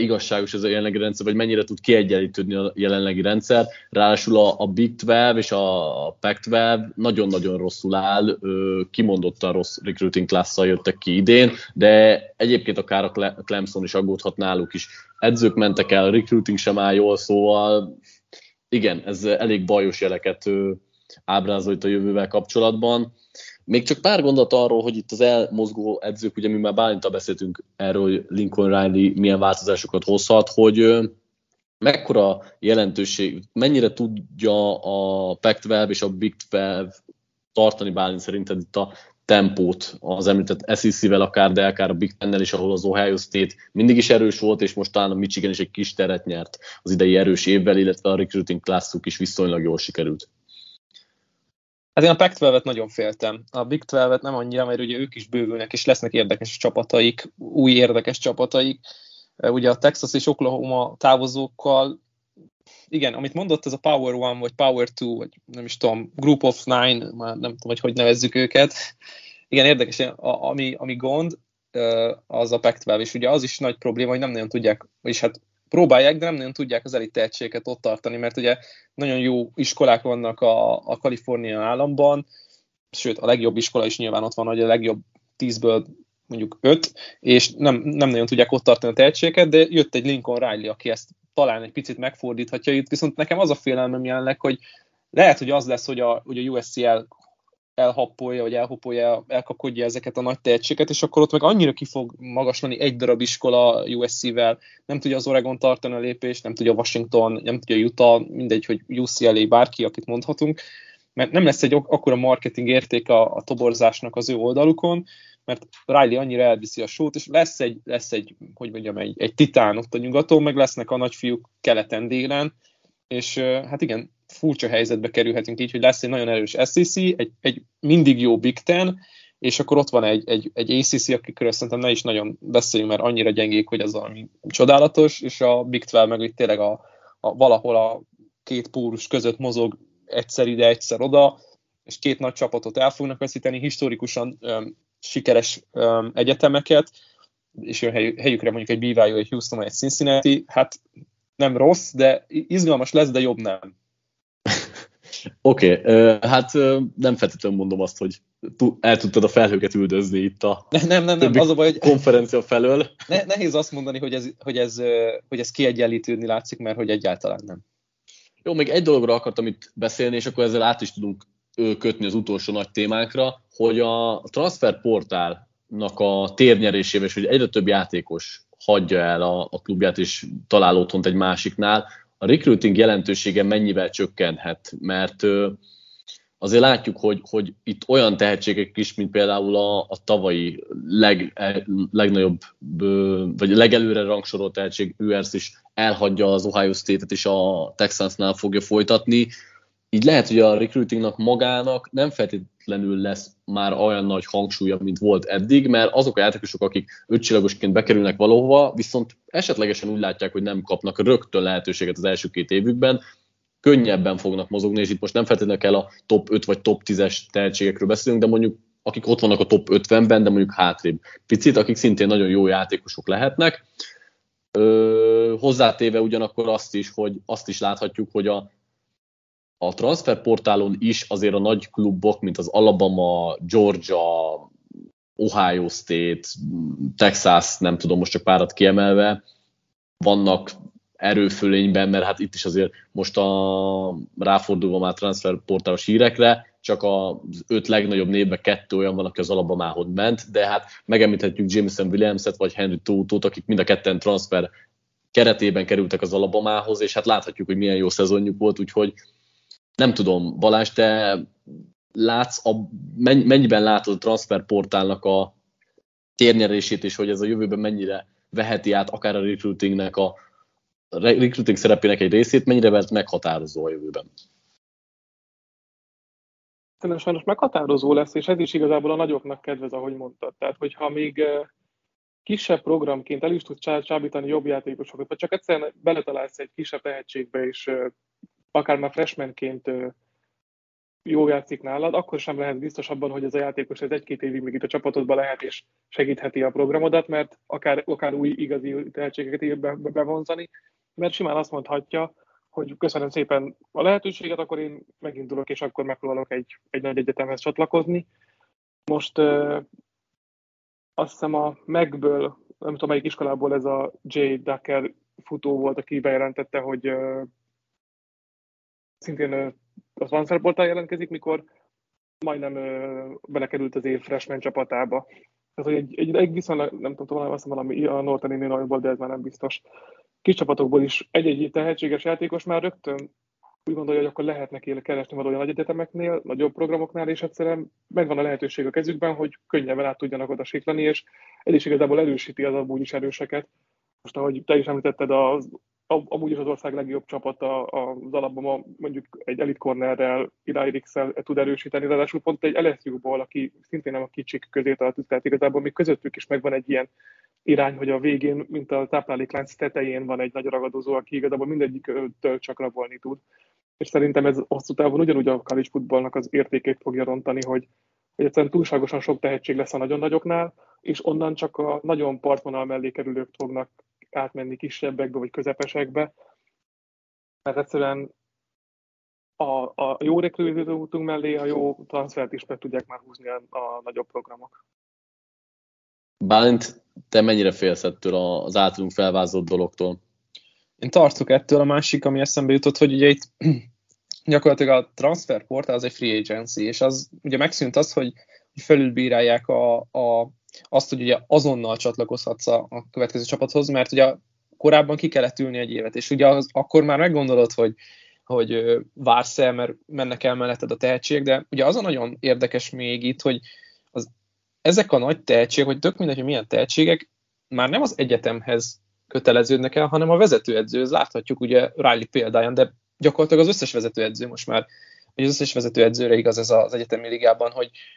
igazságos ez a jelenlegi rendszer, vagy mennyire tud kiegyenlítődni a jelenlegi rendszer. Ráadásul a Big 12 és a Pac-12 nagyon-nagyon rosszul áll, kimondottan rossz recruiting class-szal jöttek ki idén, de egyébként akár a Clemson is aggódhat náluk is. Edzők mentek el, a recruiting sem áll jól, szóval igen, ez elég bajos jeleket ábrázol itt a jövővel kapcsolatban. Még csak pár gondolat arról, hogy itt az elmozgó edzők, ugye mi már Bálinttal beszéltünk erről, hogy Lincoln Riley milyen változásokat hozhat, hogy mekkora jelentőség, mennyire tudja a Pac-12 és a Big 12 tartani, Bálint, szerinted itt a tempót az említett SEC-vel akár, de akár a Big 10-nel is, ahol az Ohio State mindig is erős volt, és most talán a Michigan is egy kis teret nyert az idei erős évvel, illetve a recruiting classuk is viszonylag jól sikerült. Hát én a Pac-12-et nagyon féltem. A Big 12-et nem annyira, mert ugye ők is bővülnek, és lesznek érdekes csapataik, új érdekes csapataik. Ugye a Texas és Oklahoma távozókkal, igen, amit mondott, ez a Power 1, vagy Power 2, vagy nem is tudom, Group of 9, már nem tudom, hogy nevezzük őket. Igen, érdekes, ami gond, az a Pac-12, és ugye az is nagy probléma, hogy nem nagyon tudják, és hát próbálják, de nem nagyon tudják az elit tehetségeket ott tartani, mert ugye nagyon jó iskolák vannak a Kalifornia államban, sőt a legjobb iskola is nyilván ott van, hogy a legjobb 10-ből mondjuk 5, és nem nagyon tudják ott tartani a tehetségeket, de jött egy Lincoln Riley, aki ezt talán egy picit megfordíthatja itt, viszont nekem az a félelmem jelenleg, hogy lehet, hogy az lesz, hogy a USC elkakodja ezeket a nagy tehetségeket, és akkor ott meg annyira ki fog magaslani egy darab iskola USC-vel, nem tudja az Oregon tartani a lépést, nem tudja Washington, nem tudja Utah, mindegy, hogy UCLA, bárki, akit mondhatunk, mert nem lesz egy akkora marketing érték a toborzásnak az ő oldalukon, mert Riley annyira elviszi a sót, és lesz egy hogy mondjam, egy titán ott a nyugaton, meg lesznek a nagyfiúk keleten, délen, és hát igen, furcsa helyzetbe kerülhetünk így, hogy lesz egy nagyon erős SEC, egy mindig jó Big Ten, és akkor ott van egy ACC, akikről szerintem ne is nagyon beszéljünk, mert annyira gyengék, hogy az valami csodálatos, és a Big 12 meg itt tényleg valahol a két púrus között mozog, egyszer ide, egyszer oda, és két nagy csapatot el fognak veszíteni, historikusan sikeres egyetemeket, és helyükre mondjuk egy BYU, egy Houston, egy Cincinnati, hát nem rossz, de izgalmas lesz, de jobb nem. Oké, hát nem feltétlenül mondom azt, hogy el tudtad a felhőket üldözni itt a nem, az a baj, hogy konferencia felől. Nehéz azt mondani, hogy ez kiegyenlítődni látszik, mert hogy egyáltalán nem. Jó, még egy dologra akartam itt beszélni, és akkor ezzel át is tudunk kötni az utolsó nagy témánkra, hogy a transferportálnak a térnyerésével, és hogy egyre több játékos hagyja el a klubját, és talál otthont egy másiknál, a recruiting jelentősége mennyivel csökkenhet, mert azért látjuk, hogy itt olyan tehetségek is, mint például a tavalyi legnagyobb, vagy legelőre rangsorolt tehetség, Ewers is elhagyja az Ohio State-et, és a Texansnál fogja folytatni. Így lehet, hogy a recruitingnak magának nem feltétlenül lesz már olyan nagy hangsúlya, mint volt eddig, mert azok a játékosok, akik ötcsillagosként bekerülnek valahova, viszont esetlegesen úgy látják, hogy nem kapnak rögtön lehetőséget az első két évükben, könnyebben fognak mozogni, és itt most nem feltétlenül kell a top 5 vagy top 10-es tehetségekről beszélünk, de mondjuk akik ott vannak a top 50-ben, de mondjuk hátrébb picit, akik szintén nagyon jó játékosok lehetnek. Hozzátéve ugyanakkor azt is láthatjuk, hogy a transferportálon is azért a nagy klubok, mint az Alabama, Georgia, Ohio State, Texas, nem tudom, most csak párat kiemelve, vannak erőfölényben, mert hát itt is azért most ráfordulva már transferportálos hírekre, csak az 5 legnagyobb névben 2 olyan van, aki az Alabamához ment, de hát megemlíthetjük Jameson Williamset vagy Henry Tótót, akik mind a ketten transfer keretében kerültek az Alabamához, és hát láthatjuk, hogy milyen jó szezonjuk volt, úgyhogy nem tudom, Balázs, te látsz, mennyiben látod a transferportálnak a térnyerését, és hogy ez a jövőben mennyire veheti át akár a recruitingnek a recruiting szerepének egy részét, mennyire lehet meghatározó a jövőben? Szerintem sajnos meghatározó lesz, és ez is igazából a nagyoknak kedvez, ahogy mondtad. Tehát, hogyha még kisebb programként el is tud csábítani jobb játékosokat, vagy csak egyszerűen beletalálsz egy kisebb tehetségbe, és akár már freshmanként jó játszik nálad, akkor sem lehet biztos abban, hogy ez a játékos ez egy-két évig még itt a csapatodban lehet, és segítheti a programodat, mert akár új igazi tehetségeket ír bevonzani, mert simán azt mondhatja, hogy köszönöm szépen a lehetőséget, akkor én megindulok, és akkor megpróbálok egy nagy egyetemhez csatlakozni. Most azt hiszem a Mac-ből, nem tudom melyik iskolából, ez a Jay Ducker futó volt, aki bejelentette, hogy szintén a transferportál jelentkezik, mikor majdnem belekerült az év freshman csapatába. Tehát egy viszonylag, nem tudom, talán azt valami a Northern Illinoisból, de ez már nem biztos. Kis csapatokból is egy-egy tehetséges játékos már rögtön úgy gondolja, hogy akkor lehet neki keresni valójában nagy egyetemeknél, nagyobb programoknál, és egyszerűen megvan a lehetőség a kezükben, hogy könnyebben át tudjanak oda siklani, és ez is igazából erősíti az amúgy is erőseket. Most, ahogy te is említetted, amúgy is az ország legjobb csapata az Alabama, mondjuk egy Elite Cornerrel, Eli Ricks-szel tud erősíteni, ráadásul pont egy LSU-ból, aki szintén nem a kicsik közé tartozik, tehát igazából még közöttük is megvan egy ilyen irány, hogy a végén, mint a tápláléklánc tetején van egy nagy ragadozó, aki igazából mindegyiktől csak rabolni tud. És szerintem ez hosszú távon ugyanúgy a college footballnak az értékét fogja rontani, hogy hogy egyszerűen túlságosan sok tehetség lesz a nagyon nagyoknál, és onnan csak a nagyon partvonal mellé kerülők fognak átmenni kisebbekbe vagy közepesekbe, mert egyszerűen a jó rekrutátor útunk mellé a jó transfert is be tudják már húzni a nagyobb programok. Bálint, te mennyire félsz ettől az általunk felvázolt dologtól? Én tartok ettől, a másik, ami eszembe jutott, hogy ugye itt gyakorlatilag a transferportál az egy free agency, és az ugye megszűnt az, hogy felülbírálják azt, hogy ugye azonnal csatlakozhatsz a következő csapathoz, mert ugye korábban ki kellett ülni egy évet, és ugye akkor már meggondolod, hogy vársz el, mert mennek el melletted a tehetségek, de ugye az a nagyon érdekes még itt, hogy ezek a nagy tehetségek, hogy tök mindegy, hogy milyen tehetségek, már nem az egyetemhez köteleződnek el, hanem a vezetőedző, ezt láthatjuk ugye Riley példáján, de gyakorlatilag az összes vezetőedző most már, hogy az összes vezetőedzőre igaz ez az egyetemi ligában,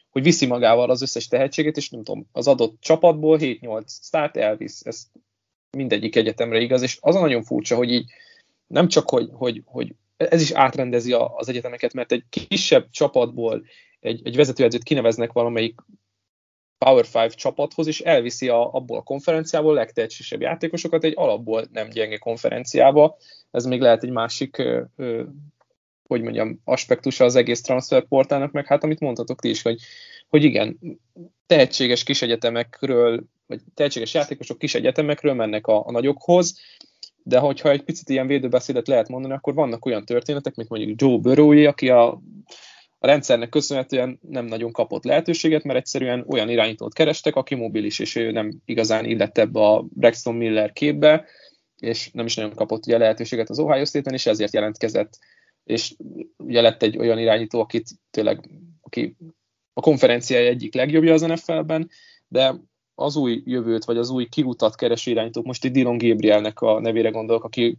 hogy viszi magával az összes tehetségét, és nem tudom, az adott csapatból 7-8 sztárt elvisz, ez mindegyik egyetemre igaz, és az a nagyon furcsa, hogy így nem csak, hogy ez is átrendezi az egyetemeket, mert egy kisebb csapatból egy vezetőedzőt kineveznek valamelyik Power 5 csapathoz, és elviszi abból a konferenciából legtehetségesebb játékosokat egy alapból nem gyenge konferenciába. Ez még lehet egy másik, aspektusa az egész transferportálnak, meg hát amit mondhatok ti is, hogy igen, tehetséges kis egyetemekről, vagy tehetséges játékosok kis egyetemekről mennek a nagyokhoz, de hogyha egy picit ilyen védőbeszédet lehet mondani, akkor vannak olyan történetek, mint mondjuk Joe Burrow, aki a rendszernek köszönhetően nem nagyon kapott lehetőséget, mert egyszerűen olyan irányítót kerestek, aki mobilis, és ő nem igazán illett ebbe a Braxton Miller képbe, és nem is nagyon kapott ugye lehetőséget az Ohio State-en, és ezért jelentkezett. És ugye lett egy olyan irányító, akit tényleg, aki a konferenciája egyik legjobbja az NFL-ben, de az új jövőt, vagy az új kiutat kereső irányítók, most itt Dillon Gabrielnek a nevére gondolok, aki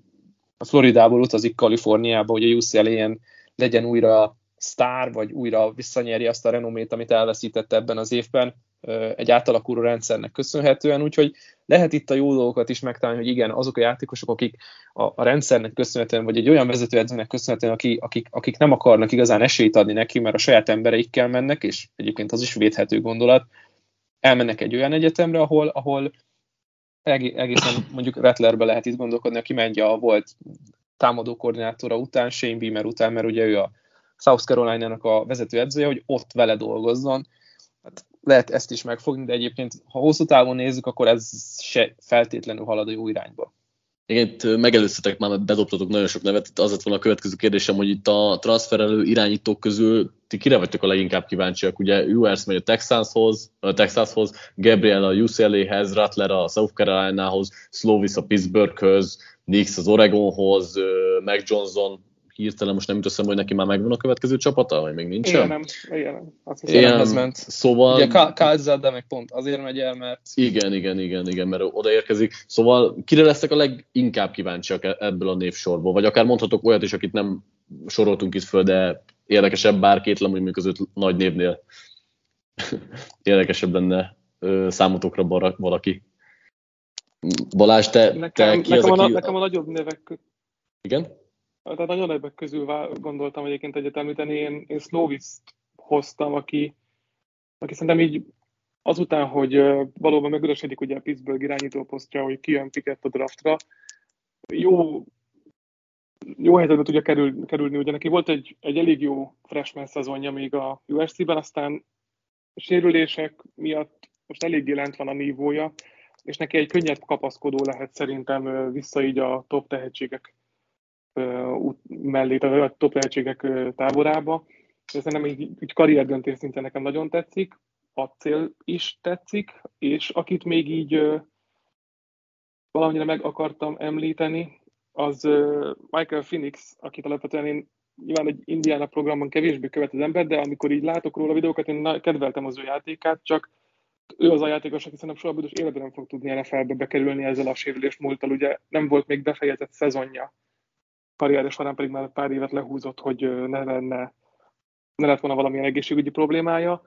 a Floridából utazik Kaliforniába, hogy a UCLA-en legyen újra sztár, vagy újra visszanyerje azt a renomét, amit elveszített ebben az évben egy átalakuló rendszernek köszönhetően, úgyhogy lehet itt a jó dolgokat is megtalálni, hogy igen, azok a játékosok, akik a rendszernek köszönhetően, vagy egy olyan vezetőedzőnek köszönhetően, akik nem akarnak igazán esélyt adni neki, mert a saját embereikkel mennek, és egyébként az is védhető gondolat, elmennek egy olyan egyetemre, ahol egészen mondjuk Rattlerbe lehet itt gondolkodni, aki megy a volt támadó koordinátora után, Shane Beamer után, mert ugye ő a South Carolina-nak a vezetőedzője, hogy ott vele dolgozzon. Hát lehet ezt is megfogni, de egyébként, ha hosszú távon nézzük, akkor ez se feltétlenül halad a jó irányba. Igen, itt megelőztetek már, mert bedobtatok nagyon sok nevet. Itt az lett volna a következő kérdésem, hogy itt a transferelő irányítók közül ti kire vagytok a leginkább kíváncsiak? Ugye Ewers megy a Texashoz, Gabriel a UCLA-hez, Rattler a South Carolina-hoz, Slovis a Pittsburghhöz, Nix az Oregonhoz, Mac Johnson, hirtelen most nem jut eszembe, hogy neki már megvan a következő csapata, vagy még nincs? Igen, azt hiszem, ment. Szóval... Ugye Kálzáda meg pont azért megy el, mert... Igen, mert odaérkezik. Szóval kire lesznek a leginkább kíváncsiak ebből a névsorból? Vagy akár mondhatok olyat is, akit nem soroltunk itt föl, de érdekesebb, bár kétlem, hogy mondjuk az öt nagy névnél érdekesebb lenne számotokra valaki. Balázs, te ki az, aki... Nekem a nagyobb nevek... Igen? Tehát nagyon ebbek közül gondoltam egyébként egyet említeni, én Slovis-t hoztam, aki szerintem így azután, hogy valóban megüresedik ugye a Pittsburgh irányító posztja, hogy kijön Pickett a draftra, jó helyzetbe tudja kerülni, ugye neki volt egy elég jó freshman szezonja még a USC-ben, aztán sérülések miatt most eléggé lent van a nívója, és neki egy könnyebb kapaszkodó lehet szerintem vissza így a top tehetségek mellé, a top lehetségek táborába. Szerintem így karrierdöntés szinten nekem nagyon tetszik, a cél is tetszik, és akit még így valamennyire meg akartam említeni, az Michael Penix, akit alapvetően én nyilván egy Indiana programban kevésbé követ az ember, de amikor így látok róla videókat, én kedveltem az ő játékát, csak ő az a játékos, aki szerintem soha büdös életben nem fog tudni NFL-be bekerülni ezzel a sérülés múlttal, ugye nem volt még befejezett szezonja. Karrierje során pedig már pár évet lehúzott, hogy ne lett volna valamilyen egészségügyi problémája.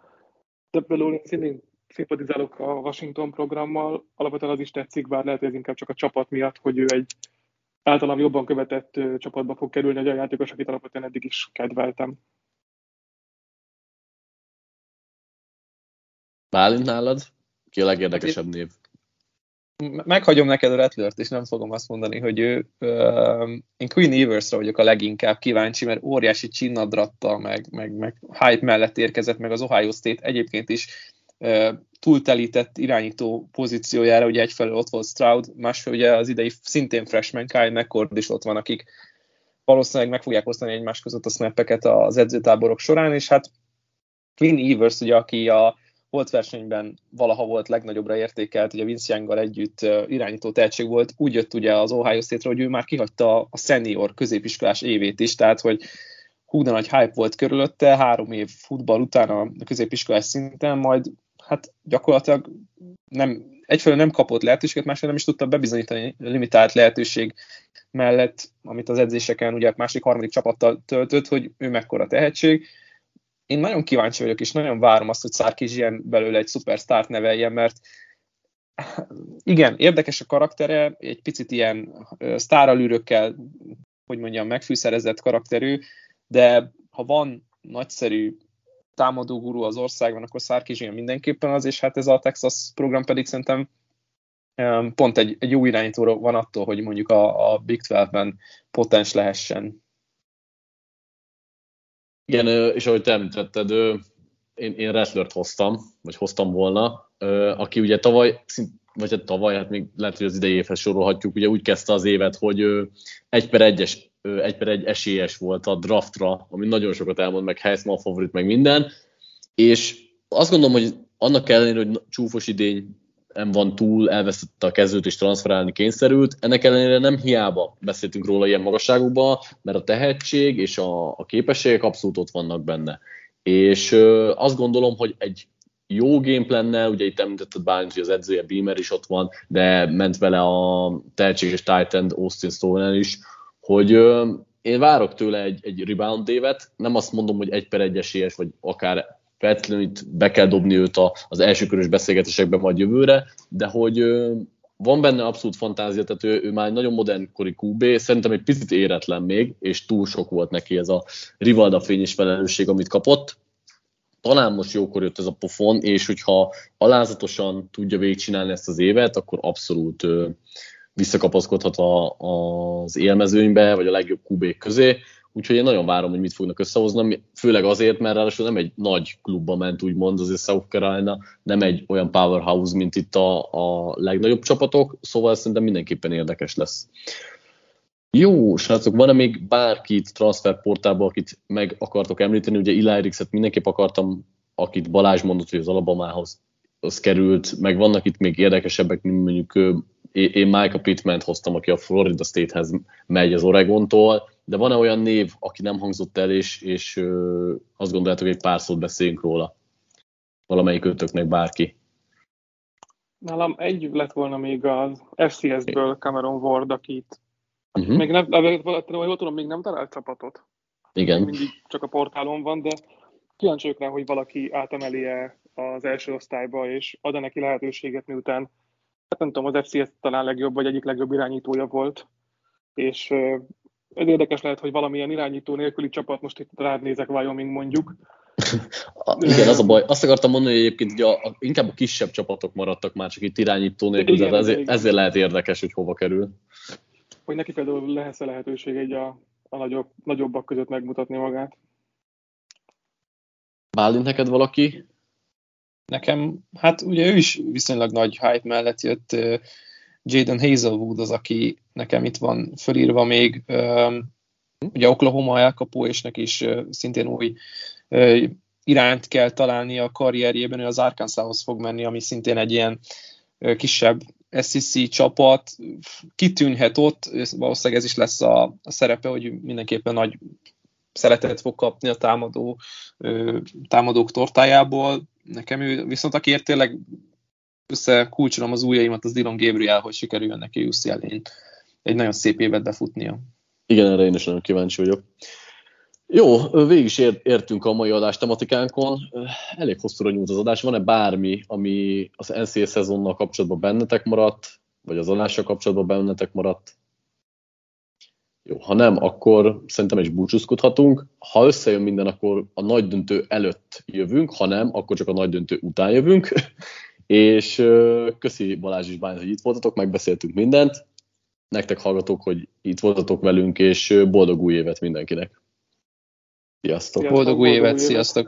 Többől én szintén szimpatizálok a Washington programmal, alapvetően az is tetszik, bár lehet, hogy ez inkább csak a csapat miatt, hogy ő egy általam jobban követett csapatba fog kerülni, egy olyan játékos, akit alapvetően eddig is kedveltem. Bálint nálad? Ki a legérdekesebb név? Meghagyom neked a Rattlert, és nem fogom azt mondani, hogy ő... Én Queen Evers-ra vagyok a leginkább kíváncsi, mert óriási csinnadrattal, meg hype mellett érkezett, meg az Ohio State egyébként is túltelített irányító pozíciójára, ugye egyfelől ott volt Stroud, másfél ugye az idei szintén freshman Kyle McCord is ott van, akik valószínűleg meg fogják osztani egymás között a snappeket az edzőtáborok során, és hát Quinn Ewers, ugye, aki a volt versenyben valaha volt legnagyobbra értékelt, ugye Vince Young-gal együtt irányító tehetség volt, úgy jött ugye az Ohio State-ra, hogy ő már kihagyta a senior középiskolás évét is, tehát hogy hú, de nagy hype volt körülötte, 3 év futball után a középiskolás szinten, majd hát gyakorlatilag egyfelől nem kapott lehetőséget, másfelől nem is tudta bebizonyítani limitált lehetőség mellett, amit az edzéseken ugye második-harmadik csapattal töltött, hogy ő mekkora tehetség. Én nagyon kíváncsi vagyok, és nagyon várom azt, hogy Sarkisian belőle egy szupersztárt neveljen, mert igen, érdekes a karaktere, egy picit ilyen sztáralűrökkel, hogy mondjam, megfűszerezett karakterű, de ha van nagyszerű támadó gurú az országban, akkor Sarkisian mindenképpen az, és hát ez a Texas program pedig szerintem pont egy jó irányítóra van attól, hogy mondjuk a Big 12-ben potens lehessen. Igen, és ahogy te említetted, én Rattlert hoztam volna, aki ugye hát még lehet, hogy az idei évhez sorolhatjuk, ugye úgy kezdte az évet, hogy 1/1 esélyes volt a draftra, ami nagyon sokat elmond, meg Heisman favorit, meg minden, és azt gondolom, hogy annak ellenére, hogy csúfos idény nem van túl, elvesztette a kezdőt és transferálni kényszerült, ennek ellenére nem hiába beszéltünk róla ilyen magasságúban, mert a tehetség és a képességek abszolút ott vannak benne. És azt gondolom, hogy egy jó gameplannel, ugye itt említetted Bálint, hogy az edzője Beamer is ott van, de ment vele a tehetséges tight end Austin Stone is, hogy én várok tőle egy rebound évet, nem azt mondom, hogy 1/1 esélyes, vagy akár feltétlenül itt be kell dobni őt az elsőkörös beszélgetésekben majd jövőre, de hogy van benne abszolút fantázia, tehát ő már egy nagyon modernkori QB, szerintem egy picit éretlen még, és túl sok volt neki ez a Rivalda fényes felelősség, amit kapott. Talán most jókor jött ez a pofon, és hogyha alázatosan tudja végigcsinálni ezt az évet, akkor abszolút visszakapaszkodhat az élmezőnybe, vagy a legjobb QB-k közé. Úgyhogy én nagyon várom, hogy mit fognak összehozni, főleg azért, mert ráadásul nem egy nagy klubba ment, úgymond, azért South Carolina nem egy olyan powerhouse, mint itt a legnagyobb csapatok, szóval szerintem mindenképpen érdekes lesz. Jó, srácok, van-e még bárki itt transferportában, akit meg akartok említeni? Ugye Eli Ricks-et mindenképp akartam, akit Balázs mondott, hogy az Alabamához az került, meg vannak itt még érdekesebbek, mint mondjuk én Micah Pittman-t hoztam, aki a Florida State-hez megy az Oregontól, de van-e olyan név, aki nem hangzott el, és azt gondoljátok, hogy egy pár szót beszéljünk róla? Valamelyik ötöknek bárki. Nálam egy lett volna még az FCS-ből Cameron Ward, akit még nem, jól tudom, még nem talált csapatot. Igen. Mindig csak a portálon van, de kíváncsi vagyok rá, hogy valaki átemeli-e az első osztályba, és ad-e neki lehetőséget, miután nem tudom, az FCS talán legjobb, vagy egyik legjobb irányítója volt, és ez érdekes lehet, hogy valamilyen irányító nélküli csapat, most itt rád nézek, Wyoming mondjuk. Igen, az a baj. Azt akartam mondani, hogy egyébként hogy inkább a kisebb csapatok maradtak már csak itt irányító nélkül, de ezért lehet érdekes, hogy hova kerül. Hogy neki például lehet lehetőség egy a nagyobbak között megmutatni magát. Bálint, neked valaki? Nekem, hát ugye ő is viszonylag nagy hype mellett jött, Jaden Hazelwood az, aki nekem itt van fölírva még, ugye Oklahoma elkapó, és neki is szintén új irányt kell találni a karrierjében, ő az Arkansashoz fog menni, ami szintén egy ilyen kisebb SEC csapat, kitűnhet ott, valószínűleg ez is lesz a szerepe, hogy mindenképpen nagy szeretet fog kapni a támadók tortájából. Nekem ő viszont, akiért tényleg összekulcsolom az ujjaimat, az Dillon Gabriel, hogy sikerüljön neki UCLA-n egy nagyon szép évet befutnia. Igen, erre én is nagyon kíváncsi vagyok. Jó, végig is értünk a mai adás tematikánkon. Elég hosszúra nyúlt az adás. Van-e bármi, ami az NCAA szezonnal kapcsolatban bennetek maradt, vagy az adással kapcsolatban bennetek maradt? Jó, ha nem, akkor szerintem is búcsúzkodhatunk. Ha összejön minden, akkor a nagy döntő előtt jövünk, ha nem, akkor csak a nagy döntő után jövünk. És köszi Balázs és Bálint, hogy itt voltatok, megbeszéltünk mindent. Nektek hallgatók, hogy itt voltatok velünk, és boldog új évet mindenkinek. Sziasztok! Boldog új évet, sziasztok!